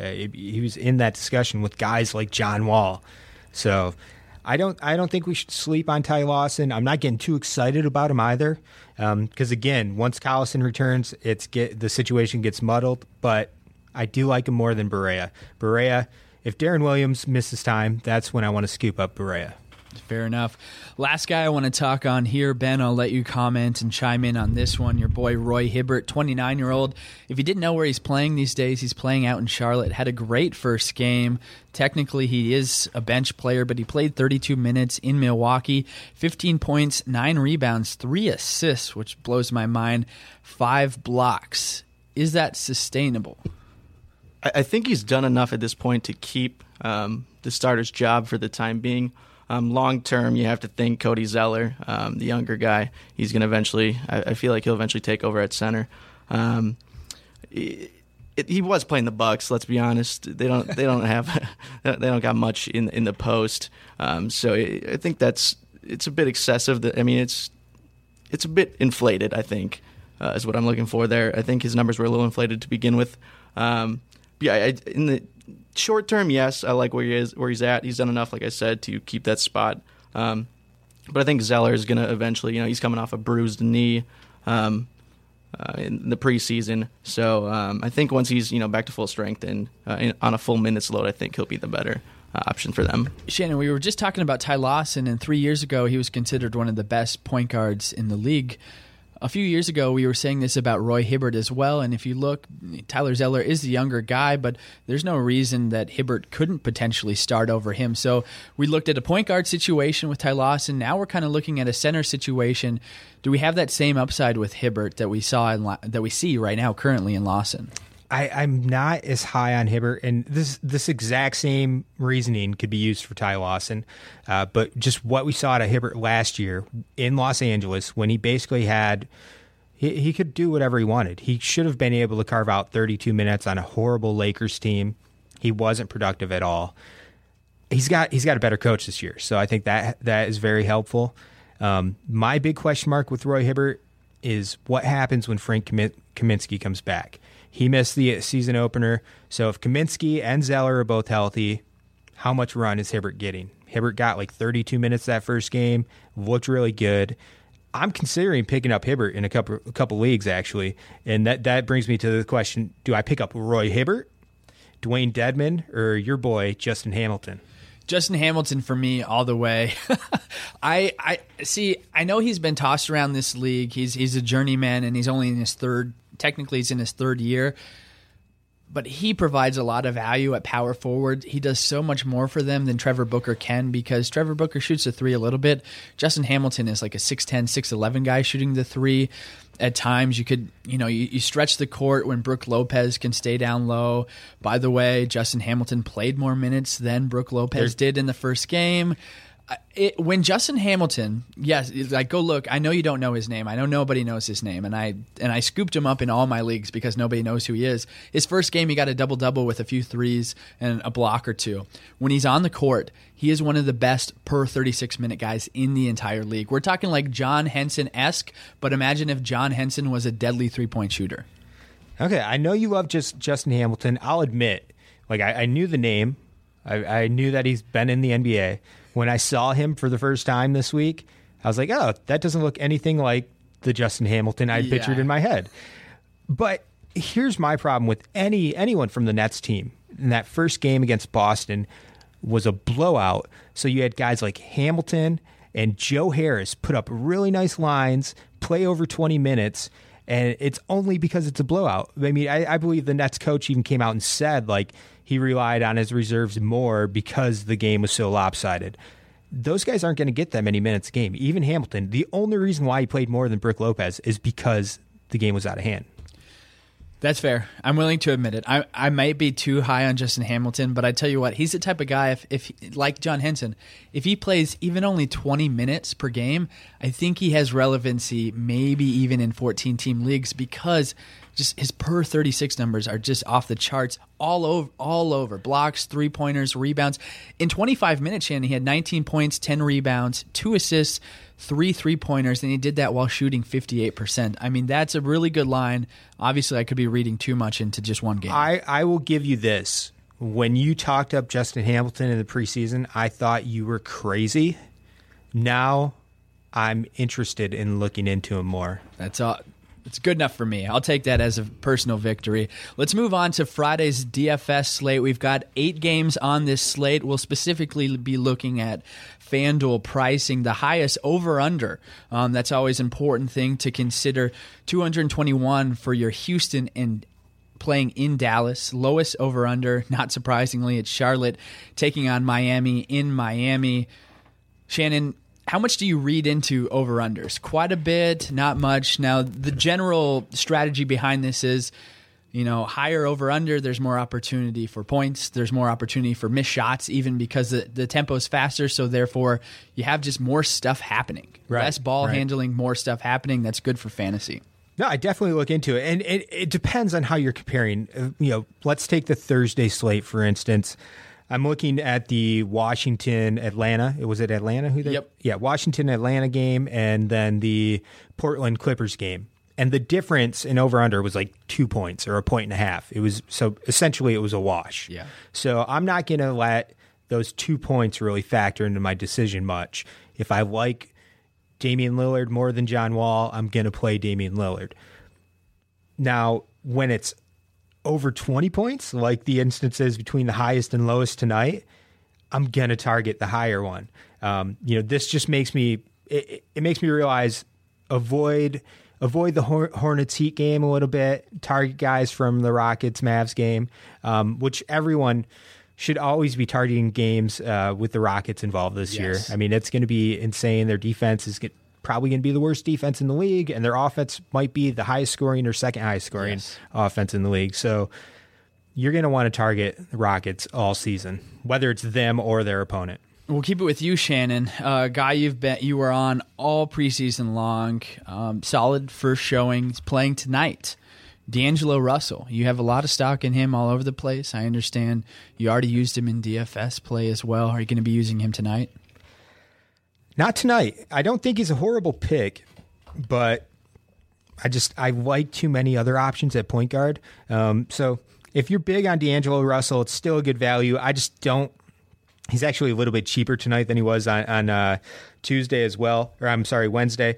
Uh, he was in that discussion with guys like John Wall. So I don't I don't think we should sleep on Ty Lawson. I'm not getting too excited about him either because, um, again, once Collison returns, it's get, the situation gets muddled, but I do like him more than Barea. Barea, if Darren Williams misses time, that's when I want to scoop up Barea. Fair enough. Last guy I want to talk on here, Ben, I'll let you comment and chime in on this one. Your boy Roy Hibbert, twenty-nine-year-old. If you didn't know where he's playing these days, he's playing out in Charlotte. Had a great first game. Technically, he is a bench player, but he played thirty-two minutes in Milwaukee. fifteen points, nine rebounds, three assists, which blows my mind, five blocks. Is that sustainable? I think he's done enough at this point to keep um, the starter's job for the time being. Um, long term, you have to think Cody Zeller, um, the younger guy. He's going to eventually, I, I feel like he'll eventually take over at center. Um, it, it, he was playing the Bucks. Let's be honest; they don't, they don't have, they don't got much in in the post. Um, so it, I think that's it's a bit excessive. That, I mean, it's it's a bit inflated. I think uh, is what I'm looking for there. I think his numbers were a little inflated to begin with. Um, yeah, I, in the. Short term, yes, I like where he is, where he's at. He's done enough, like I said, to keep that spot. Um, but I think Zeller is going to eventually, you know, he's coming off a bruised knee um, uh, in the preseason. So um, I think once he's, you know, back to full strength and uh, in, on a full minutes load, I think he'll be the better option for them. Shannon, we were just talking about Ty Lawson, and three years ago he was considered one of the best point guards in the league. A few years ago, we were saying this about Roy Hibbert as well, and if you look, Tyler Zeller is the younger guy, but there's no reason that Hibbert couldn't potentially start over him. So we looked at a point guard situation with Ty Lawson. Now we're kind of looking at a center situation. Do we have that same upside with Hibbert that we saw in, that we see right now currently in Lawson? I, I'm not as high on Hibbert, and this this exact same reasoning could be used for Ty Lawson, uh, but just what we saw out of Hibbert last year in Los Angeles when he basically had he, he could do whatever he wanted. He should have been able to carve out thirty-two minutes on a horrible Lakers team. He wasn't productive at all. He's got he's got a better coach this year, so I think that that is very helpful. Um, my big question mark with Roy Hibbert is what happens when Frank Kaminsky comes back. He missed the season opener, so if Kaminsky and Zeller are both healthy, how much run is Hibbert getting? Hibbert got like thirty-two minutes that first game, looked really good. I'm considering picking up Hibbert in a couple a couple leagues, actually, and that, that brings me to the question, do I pick up Roy Hibbert, Dewayne Dedmon, or your boy Justin Hamilton? Justin Hamilton for me all the way. I I see. I know he's been tossed around this league. He's he's a journeyman, and he's only in his third. Technically, he's in his third year, but he provides a lot of value at power forward. He does so much more for them than Trevor Booker can, because Trevor Booker shoots the three a little bit. Justin Hamilton is like a six ten, six eleven guy shooting the three. At times you could, you know, you, you stretch the court when Brooke Lopez can stay down low. By the way, Justin Hamilton played more minutes than Brooke Lopez There's- did in the first game. It, when Justin Hamilton, yes, like go look. I know you don't know his name. I know nobody knows his name, and I and I scooped him up in all my leagues because nobody knows who he is. His first game, he got a double double with a few threes and a block or two. When he's on the court, he is one of the best per thirty-six minute guys in the entire league. We're talking like John Henson-esque, but imagine if John Henson was a deadly three point shooter. Okay, I know you love just Justin Hamilton. I'll admit, like I, I knew the name, I, I knew that he's been in the N B A. When I saw him for the first time this week, I was like, oh, that doesn't look anything like the Justin Hamilton I yeah. pictured in my head. But here's my problem with any anyone from the Nets team. In that first game against Boston was a blowout. So you had guys like Hamilton and Joe Harris put up really nice lines, play over twenty minutes, and it's only because it's a blowout. I mean, I, I believe the Nets coach even came out and said, like, he relied on his reserves more because the game was so lopsided. Those guys aren't going to get that many minutes a game. Even Hamilton, the only reason why he played more than Brooke Lopez is because the game was out of hand. That's fair. I'm willing to admit it. I, I might be too high on Justin Hamilton, but I tell you what, he's the type of guy, if, if like John Henson, if he plays even only twenty minutes per game, I think he has relevancy maybe even in fourteen-team leagues, because just his per thirty-six numbers are just off the charts all over, all over. Blocks, three-pointers, rebounds. In twenty-five minutes, Shannon, he had nineteen points, ten rebounds, two assists, three three-pointers, and he did that while shooting fifty-eight percent. I mean, that's a really good line. Obviously, I could be reading too much into just one game. I, I will give you this. When you talked up Justin Hamilton in the preseason, I thought you were crazy. Now I'm interested in looking into him more. That's all. It's good enough for me. I'll take that as a personal victory. Let's move on to Friday's D F S slate. We've got eight games on this slate. We'll specifically be looking at FanDuel pricing, the highest over-under. Um, that's always an important thing to consider. two twenty-one for your Houston and playing in Dallas. Lowest over-under, not surprisingly, it's Charlotte taking on Miami in Miami. Shannon, how much do you read into over-unders? Quite a bit, not much. Now, the general strategy behind this is, you know, higher over-under, there's more opportunity for points. There's more opportunity for missed shots, even because the, the tempo is faster. So, therefore, you have just more stuff happening. Right. Less ball right. handling, more stuff happening. That's good for fantasy. No, I definitely look into it. And it, it depends on how you're comparing. You know, let's take the Thursday slate, for instance. I'm looking at the Washington-Atlanta. Was it Atlanta? Who they? Yep. Yeah, Washington-Atlanta game and then the Portland Clippers game. And the difference in over-under was like two points or a point and a half. It was so essentially it was a wash. Yeah. So I'm not going to let those two points really factor into my decision much. If I like Damian Lillard more than John Wall, I'm going to play Damian Lillard. Now, when it's over twenty points, like the instances between the highest and lowest tonight, I'm going to target the higher one. Um, you know, this just makes me, it, it makes me realize avoid, avoid the Hornets Heat game a little bit, target guys from the Rockets Mavs game, um, which everyone should always be targeting games uh, with the Rockets involved this yes. year. I mean, it's going to be insane. Their defense is getting probably going to be the worst defense in the league, and their offense might be the highest scoring or second highest scoring yes. offense in the league. So you're going to want to target the Rockets all season, whether it's them or their opponent. We'll keep it with you, Shannon. Uh, guy you've been, you were on all preseason long, um, solid first showings, playing tonight. D'Angelo Russell, you have a lot of stock in him all over the place. I understand you already used him in D F S play as well. Are you going to be using him tonight? Not tonight. I don't think he's a horrible pick, but I just I like too many other options at point guard. Um, so if you're big on D'Angelo Russell, it's still a good value. I just don't. He's actually a little bit cheaper tonight than he was on, on uh, Tuesday as well, or I'm sorry, Wednesday.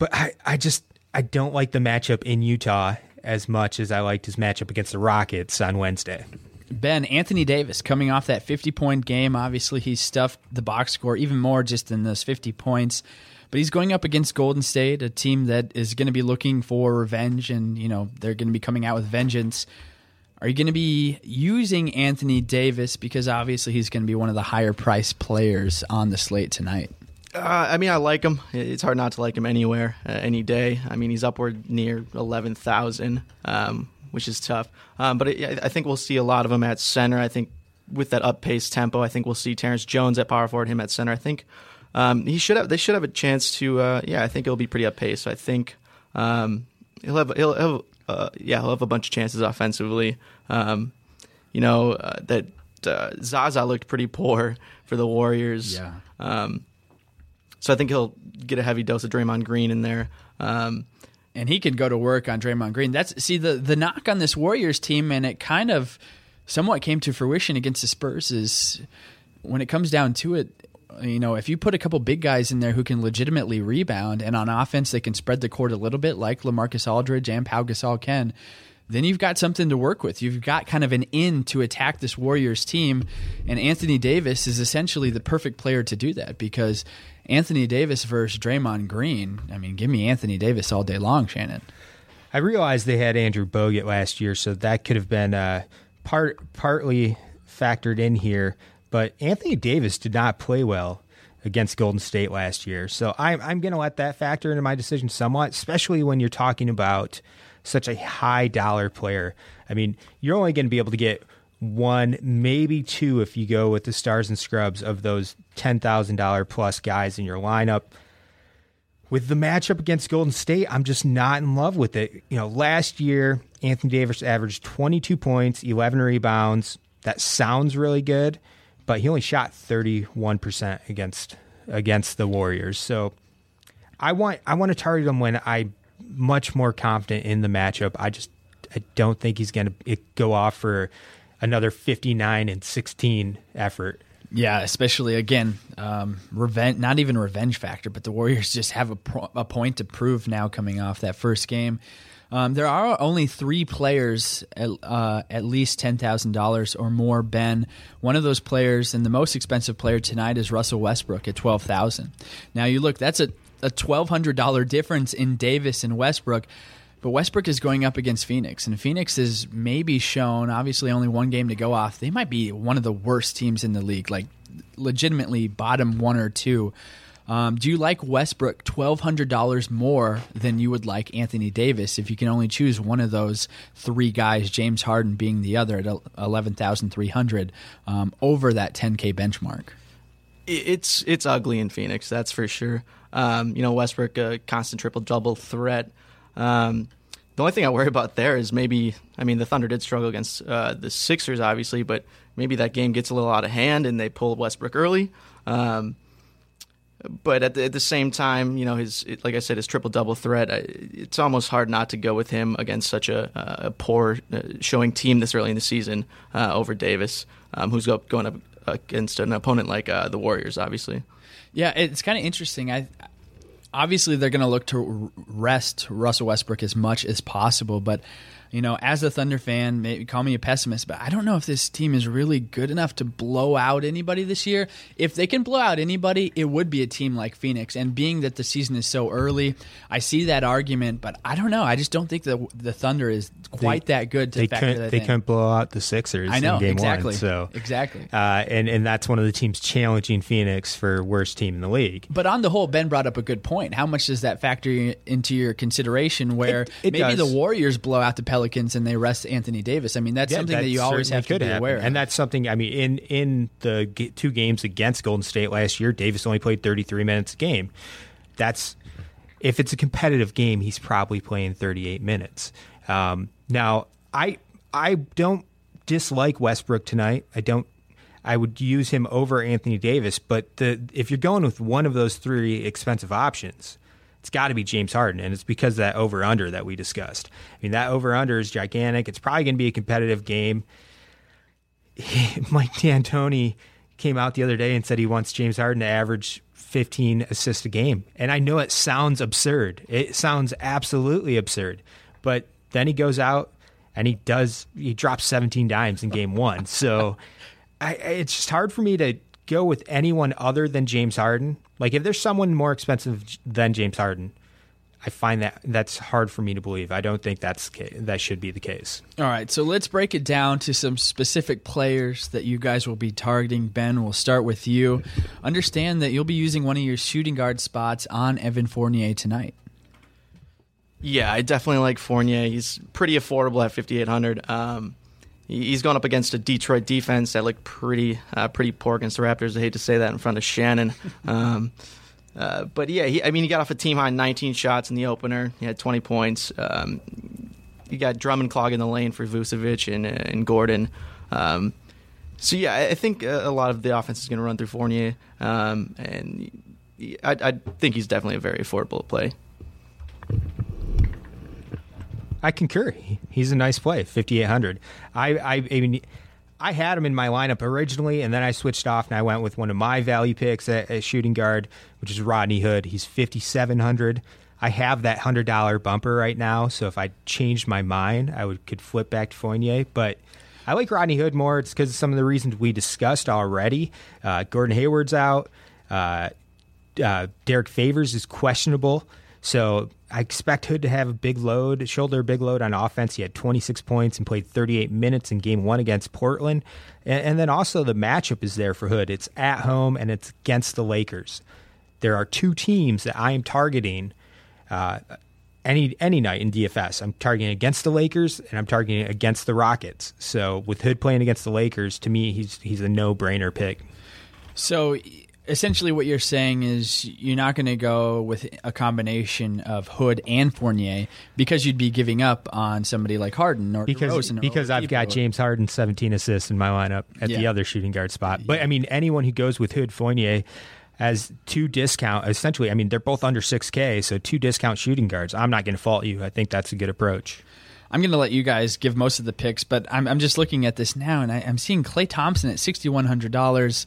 But I, I just I don't like the matchup in Utah as much as I liked his matchup against the Rockets on Wednesday. Ben, Anthony Davis coming off that fifty-point game. Obviously, he's stuffed the box score even more just in those fifty points. But he's going up against Golden State, a team that is going to be looking for revenge, and you know they're going to be coming out with vengeance. Are you going to be using Anthony Davis? Because obviously he's going to be one of the higher-priced players on the slate tonight. Uh, I mean, I like him. It's hard not to like him anywhere, uh, any day. I mean, he's upward near eleven thousand, um, which is tough. Um, but it, I think we'll see a lot of him at center. I think with that up-pace tempo, I think we'll see Terrence Jones at power forward, him at center. I think um, he should have. They should have a chance to. Uh, yeah, I think it'll be pretty up-paced. So I think um, he'll have. He'll have. Uh, yeah, he'll have a bunch of chances offensively. Um, you know uh, that uh, Zaza looked pretty poor for the Warriors. Yeah. Um, So I think he'll get a heavy dose of Draymond Green in there. Um, and he can go to work on Draymond Green. That's see, the, the knock on this Warriors team, and it kind of somewhat came to fruition against the Spurs, is when it comes down to it, you know, if you put a couple big guys in there who can legitimately rebound, and on offense they can spread the court a little bit like LaMarcus Aldridge and Pau Gasol can, then you've got something to work with. You've got kind of an in to attack this Warriors team, and Anthony Davis is essentially the perfect player to do that, because Anthony Davis versus Draymond Green, I mean, give me Anthony Davis all day long, Shannon. I realized they had Andrew Bogut last year, so that could have been uh, part partly factored in here, but Anthony Davis did not play well against Golden State last year, so I'm, I'm going to let that factor into my decision somewhat, especially when you're talking about such a high dollar player. I mean, you're only going to be able to get one, maybe two, if you go with the stars and scrubs of those ten thousand dollars plus guys in your lineup. With the matchup against Golden State, I'm just not in love with it. You know, last year, Anthony Davis averaged twenty-two points, eleven rebounds. That sounds really good, but he only shot thirty-one percent against against the Warriors. So I want I want to target him when I'm much more confident in the matchup. I just I don't think he's going to go off for another fifty-nine and sixteen effort. Yeah, especially, again, um, revenge, not even revenge factor, but the Warriors just have a, pro- a point to prove now coming off that first game. Um, there are only three players at, uh, at least ten thousand dollars or more, Ben. One of those players, and the most expensive player tonight, is Russell Westbrook at twelve thousand dollars. Now, you look, that's a a twelve hundred dollars difference in Davis and Westbrook. But Westbrook is going up against Phoenix, and Phoenix is maybe shown, obviously only one game to go off, they might be one of the worst teams in the league, like legitimately bottom one or two. Um, do you like Westbrook twelve hundred dollars more than you would like Anthony Davis if you can only choose one of those three guys, James Harden being the other at eleven thousand three hundred dollars, um, over that ten K benchmark? It's, it's ugly in Phoenix, that's for sure. Um, you know, Westbrook, a constant triple-double threat. Um, the only thing I worry about there is maybe, I mean, the Thunder did struggle against uh, the Sixers, obviously, but maybe that game gets a little out of hand and they pull Westbrook early. Um, but at the, at the same time, you know, his like I said, his triple-double threat, it's almost hard not to go with him against such a, a poor showing team this early in the season uh, over Davis, um, who's going up against an opponent like uh, the Warriors, obviously. Yeah, it's kind of interesting. I obviously they're going to look to rest Russell Westbrook as much as possible, but you know, as a Thunder fan, maybe call me a pessimist, but I don't know if this team is really good enough to blow out anybody this year. If they can blow out anybody, it would be a team like Phoenix. And being that the season is so early, I see that argument, but I don't know. I just don't think the the Thunder is quite they, that good to they factor that They in. Couldn't blow out the Sixers I know, in game exactly, one. So. Exactly. Uh, and, and that's one of the teams challenging Phoenix for worst team in the league. But on the whole, Ben brought up a good point. How much does that factor into your consideration where it, it maybe does. The Warriors blow out the Pelicans and they rest Anthony Davis? I mean, that's yeah, something that, that you always have to be happen. aware of. And that's something, I mean, in, in the g- two games against Golden State last year, Davis only played thirty-three minutes a game. That's, if it's a competitive game, he's probably playing thirty-eight minutes. Um, now, I I don't dislike Westbrook tonight. I don't. I would use him over Anthony Davis, but the if you're going with one of those three expensive options, it's got to be James Harden, and it's because of that over-under that we discussed. I mean, that over-under is gigantic. It's probably going to be a competitive game. Mike D'Antoni came out the other day and said he wants James Harden to average fifteen assists a game. And I know it sounds absurd. It sounds absolutely absurd. But then he goes out and he does. He drops seventeen dimes in game one. So I, it's just hard for me to go with anyone other than James Harden. Like if there's someone more expensive than James Harden, I find that that's hard for me to believe. I don't think that's that should be the case. All right, so let's break it down to some specific players that you guys will be targeting. Ben, we'll start with you. Understand that you'll be using one of your shooting guard spots on Evan Fournier tonight. Yeah, I definitely like Fournier. He's pretty affordable at fifty-eight hundred dollars. Um, he's going up against a Detroit defense that looked pretty uh, pretty poor against the Raptors. I hate to say that in front of Shannon. Um Uh, but yeah, he, I mean, he got off a team high nineteen shots in the opener. He had twenty points. Um, you got Drummond clogging the lane for Vucevic and, and Gordon. Um, so yeah, I think a lot of the offense is going to run through Fournier, um, and I, I think he's definitely a very affordable play. I concur. He's a nice play, fifty-eight hundred. I, I, I mean. I had him in my lineup originally, and then I switched off, and I went with one of my value picks at, at shooting guard, which is Rodney Hood. He's fifty-seven hundred. I have that one hundred dollar bumper right now, so if I changed my mind, I would could flip back to Fournier. But I like Rodney Hood more. It's because of some of the reasons we discussed already. Uh, Gordon Hayward's out. Uh, uh, Derek Favors is questionable. So I expect Hood to have a big load, shoulder big load on offense. He had twenty-six points and played thirty-eight minutes in game one against Portland. And, and then also the matchup is there for Hood. It's at home and it's against the Lakers. There are two teams that I am targeting uh, any any night in D F S. I'm targeting against the Lakers and I'm targeting against the Rockets. So with Hood playing against the Lakers, to me, he's he's a no-brainer pick. So essentially what you're saying is you're not going to go with a combination of Hood and Fournier because you'd be giving up on somebody like Harden or because, DeRozan. Or because I've got James Harden, seventeen assists in my lineup at yeah. the other shooting guard spot. But, yeah. I mean, anyone who goes with Hood, Fournier as two discount, essentially, I mean, they're both under six K, so two discount shooting guards. I'm not going to fault you. I think that's a good approach. I'm going to let you guys give most of the picks, but I'm, I'm just looking at this now, and I, I'm seeing Klay Thompson at sixty-one hundred dollars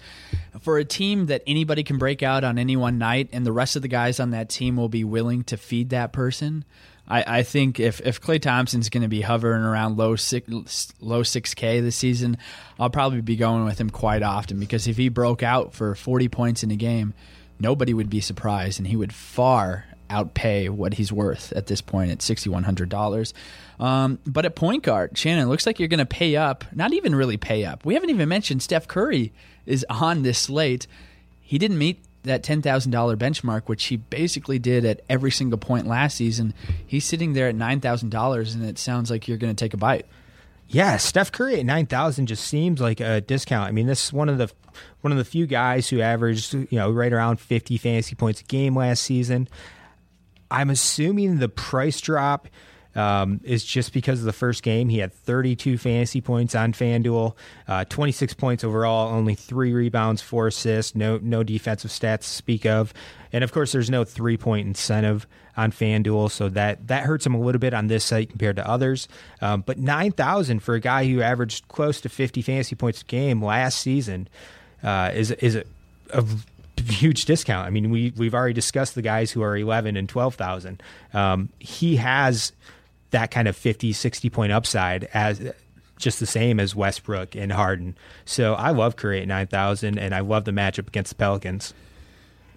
for a team that anybody can break out on any one night, and the rest of the guys on that team will be willing to feed that person. I, I think if, if Klay Thompson's going to be hovering around low six, low six K this season, I'll probably be going with him quite often because if he broke out for forty points in a game, nobody would be surprised, and he would far outpay what he's worth at this point at sixty-one hundred dollars. Um, but at point guard, Shannon, looks like you're going to pay up, not even really pay up. We haven't even mentioned Steph Curry is on this slate. He didn't meet that ten thousand dollars benchmark, which he basically did at every single point last season. He's sitting there at nine thousand dollars, and it sounds like you're going to take a bite. Yeah, Steph Curry at nine thousand just seems like a discount. I mean, this is one of the one of the few guys who averaged, you know, right around fifty fantasy points a game last season. I'm assuming the price drop um, is just because of the first game. He had thirty-two fantasy points on FanDuel, uh, twenty-six points overall, only three rebounds, four assists, no no defensive stats to speak of. And, of course, there's no three-point incentive on FanDuel, so that, that hurts him a little bit on this site compared to others. Um, but nine thousand dollars for a guy who averaged close to fifty fantasy points a game last season uh, is, is a, a huge discount. I mean, we we've already discussed the guys who are eleven and twelve thousand. Um, he has that kind of fifty, sixty point upside as just the same as Westbrook and Harden. So I love Curry at nine thousand, and I love the matchup against the Pelicans.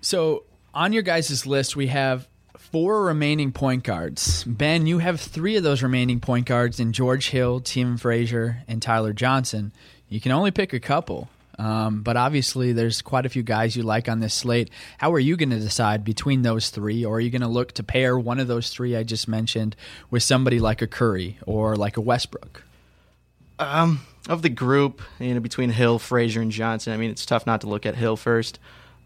So on your guys' list, we have four remaining point guards. Ben, you have three of those remaining point guards in George Hill, Tim Frazier, and Tyler Johnson. You can only pick a couple. Um, but obviously, there's quite a few guys you like on this slate. How are you going to decide between those three? Or are you going to look to pair one of those three I just mentioned with somebody like a Curry or like a Westbrook? Um, of the group, you know, between Hill, Frazier, and Johnson, I mean, it's tough not to look at Hill first.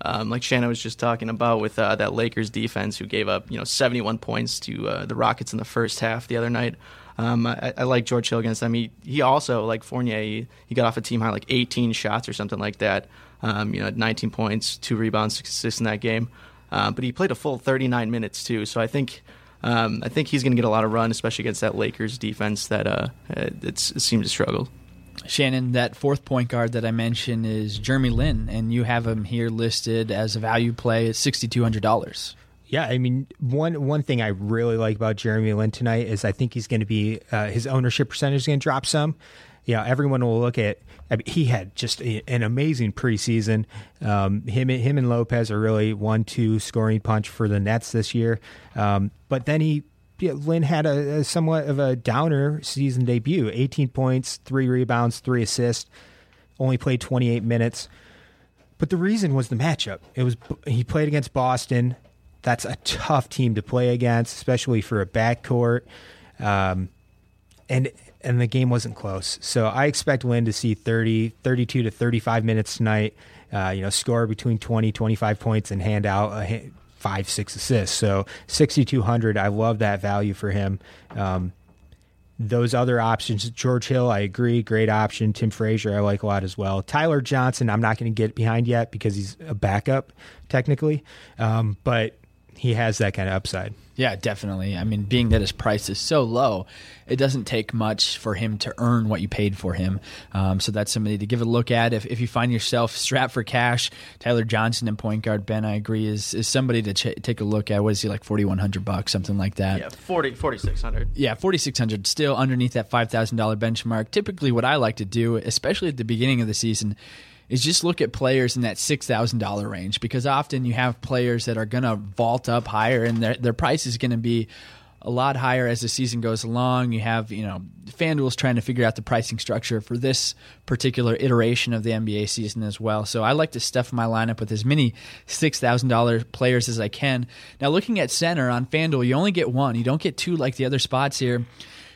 Um, like Shannon was just talking about with uh, that Lakers defense who gave up, you know, seventy-one points to uh, the Rockets in the first half the other night. Um, I, I like George Hill against them. He, he also, like Fournier, he, he got off a team high like eighteen shots or something like that. Um, you know, nineteen points, two rebounds, six assists in that game. Uh, but he played a full thirty-nine minutes too. So I think um, I think he's going to get a lot of run, especially against that Lakers defense that uh, it's, it seemed to struggle. Shannon, that fourth point guard that I mentioned is Jeremy Lin, and you have him here listed as a value play at sixty-two hundred dollars. Yeah, I mean, one one thing I really like about Jeremy Lin tonight is I think he's going to be, uh, his ownership percentage is going to drop some. You know, everyone will look at, I mean, he had just a, an amazing preseason. Um, him, him and Lopez are really one two scoring punch for the Nets this year. Um, but then he, you know, Lin had a, a somewhat of a downer season debut, eighteen points, three rebounds, three assists, only played twenty-eight minutes. But the reason was the matchup. It was, he played against Boston. That's a tough team to play against, especially for a backcourt. Um, and and the game wasn't close. So I expect Lin to see thirty, thirty-two to thirty-five minutes tonight, uh, you know, score between twenty, twenty-five points and hand out a five, six assists. So sixty-two hundred, I love that value for him. Um, those other options, George Hill, I agree, great option. Tim Frazier, I like a lot as well. Tyler Johnson, I'm not going to get behind yet because he's a backup technically. Um, but he has that kind of upside. Yeah, definitely. I mean, being that his price is so low, it doesn't take much for him to earn what you paid for him. Um, so that's somebody to give a look at. If if you find yourself strapped for cash, Tyler Johnson and point guard Ben, I agree, is is somebody to ch- take a look at. What is he, like forty-one hundred bucks, something like that? Yeah, forty, forty-six hundred. Yeah, forty-six hundred, still underneath that five thousand dollars benchmark. Typically what I like to do, especially at the beginning of the season, is just look at players in that six thousand dollars range, because often you have players that are going to vault up higher and their their price is going to be a lot higher as the season goes along. You have, you know, FanDuel's trying to figure out the pricing structure for this particular iteration of the N B A season as well. So I like to stuff my lineup with as many six thousand dollars players as I can. Now looking at center on FanDuel, you only get one. You don't get two like the other spots here.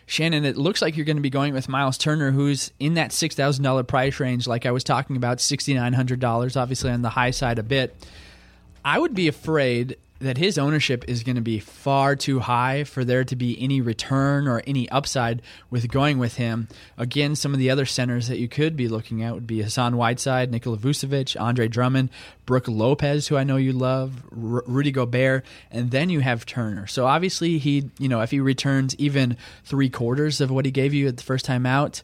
Shannon, it looks like you're going to be going with Miles Turner, who's in that six thousand dollars price range, like I was talking about, six thousand nine hundred dollars, obviously on the high side a bit. I would be afraid that his ownership is going to be far too high for there to be any return or any upside with going with him. Again, some of the other centers that you could be looking at would be Hassan Whiteside, Nikola Vucevic, Andre Drummond, Brooke Lopez, who I know you love, R- Rudy Gobert, and then you have Turner. So obviously, he, you know, if he returns even three quarters of what he gave you at the first time out,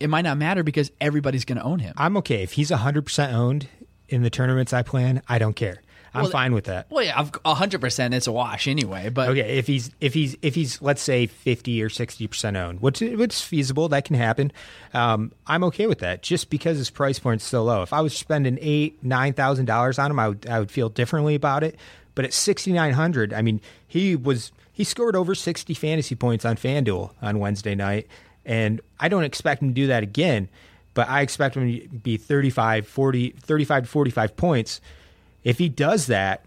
it might not matter because everybody's going to own him. I'm okay. If he's one hundred percent owned in the tournaments I plan, I don't care. I'm well, fine with that. Well, yeah, one hundred percent it's a wash anyway. But okay, if he's if he's if he's let's say fifty or sixty percent owned, which it's feasible, that can happen. Um, I'm okay with that, just because his price point's so low. If I was spending eight, nine thousand dollars on him, I would I would feel differently about it. But at sixty-nine hundred, I mean, he was he scored over sixty fantasy points on FanDuel on Wednesday night, and I don't expect him to do that again. But I expect him to be thirty-five, forty, thirty-five to forty-five points. If he does that,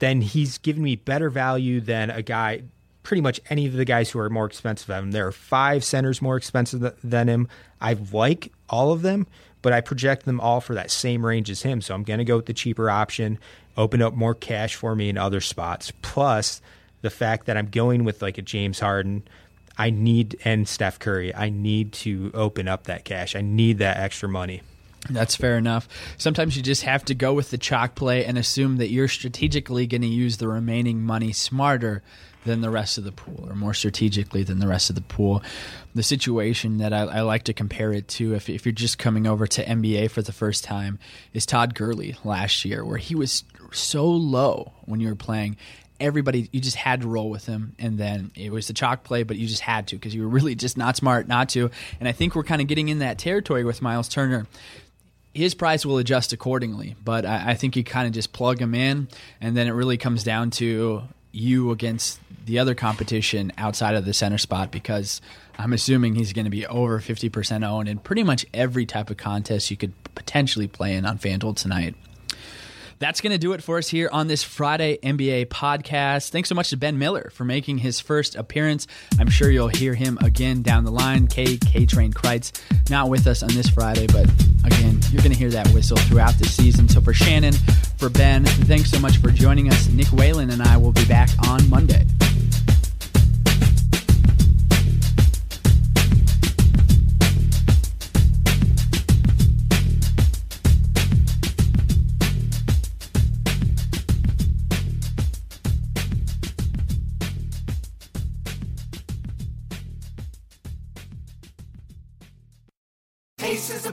then he's given me better value than a guy, pretty much any of the guys who are more expensive than him. There are five centers more expensive than him. I like all of them, but I project them all for that same range as him. So I'm going to go with the cheaper option, open up more cash for me in other spots. Plus the fact that I'm going with like a James Harden, I need, and Steph Curry, I need to open up that cash. I need that extra money. That's fair enough. Sometimes you just have to go with the chalk play and assume that you're strategically going to use the remaining money smarter than the rest of the pool, or more strategically than the rest of the pool. The situation that I, I like to compare it to, if, if you're just coming over to N B A for the first time, is Todd Gurley last year, where he was so low when you were playing. Everybody, you just had to roll with him, and then it was the chalk play, but you just had to, because you were really just not smart not to. And I think we're kind of getting in that territory with Miles Turner. His price will adjust accordingly, but I, I think you kind of just plug him in, and then it really comes down to you against the other competition outside of the center spot, because I'm assuming he's going to be over fifty percent owned in pretty much every type of contest you could potentially play in on FanDuel tonight. That's going to do it for us here on this Friday N B A podcast. Thanks so much to Ben Miller for making his first appearance. I'm sure you'll hear him again down the line. K, K-Train Kreitz, not with us on this Friday, but again, you're going to hear that whistle throughout the season. So for Shannon, for Ben, thanks so much for joining us. Nick Whalen and I will be back on Monday. Ace is a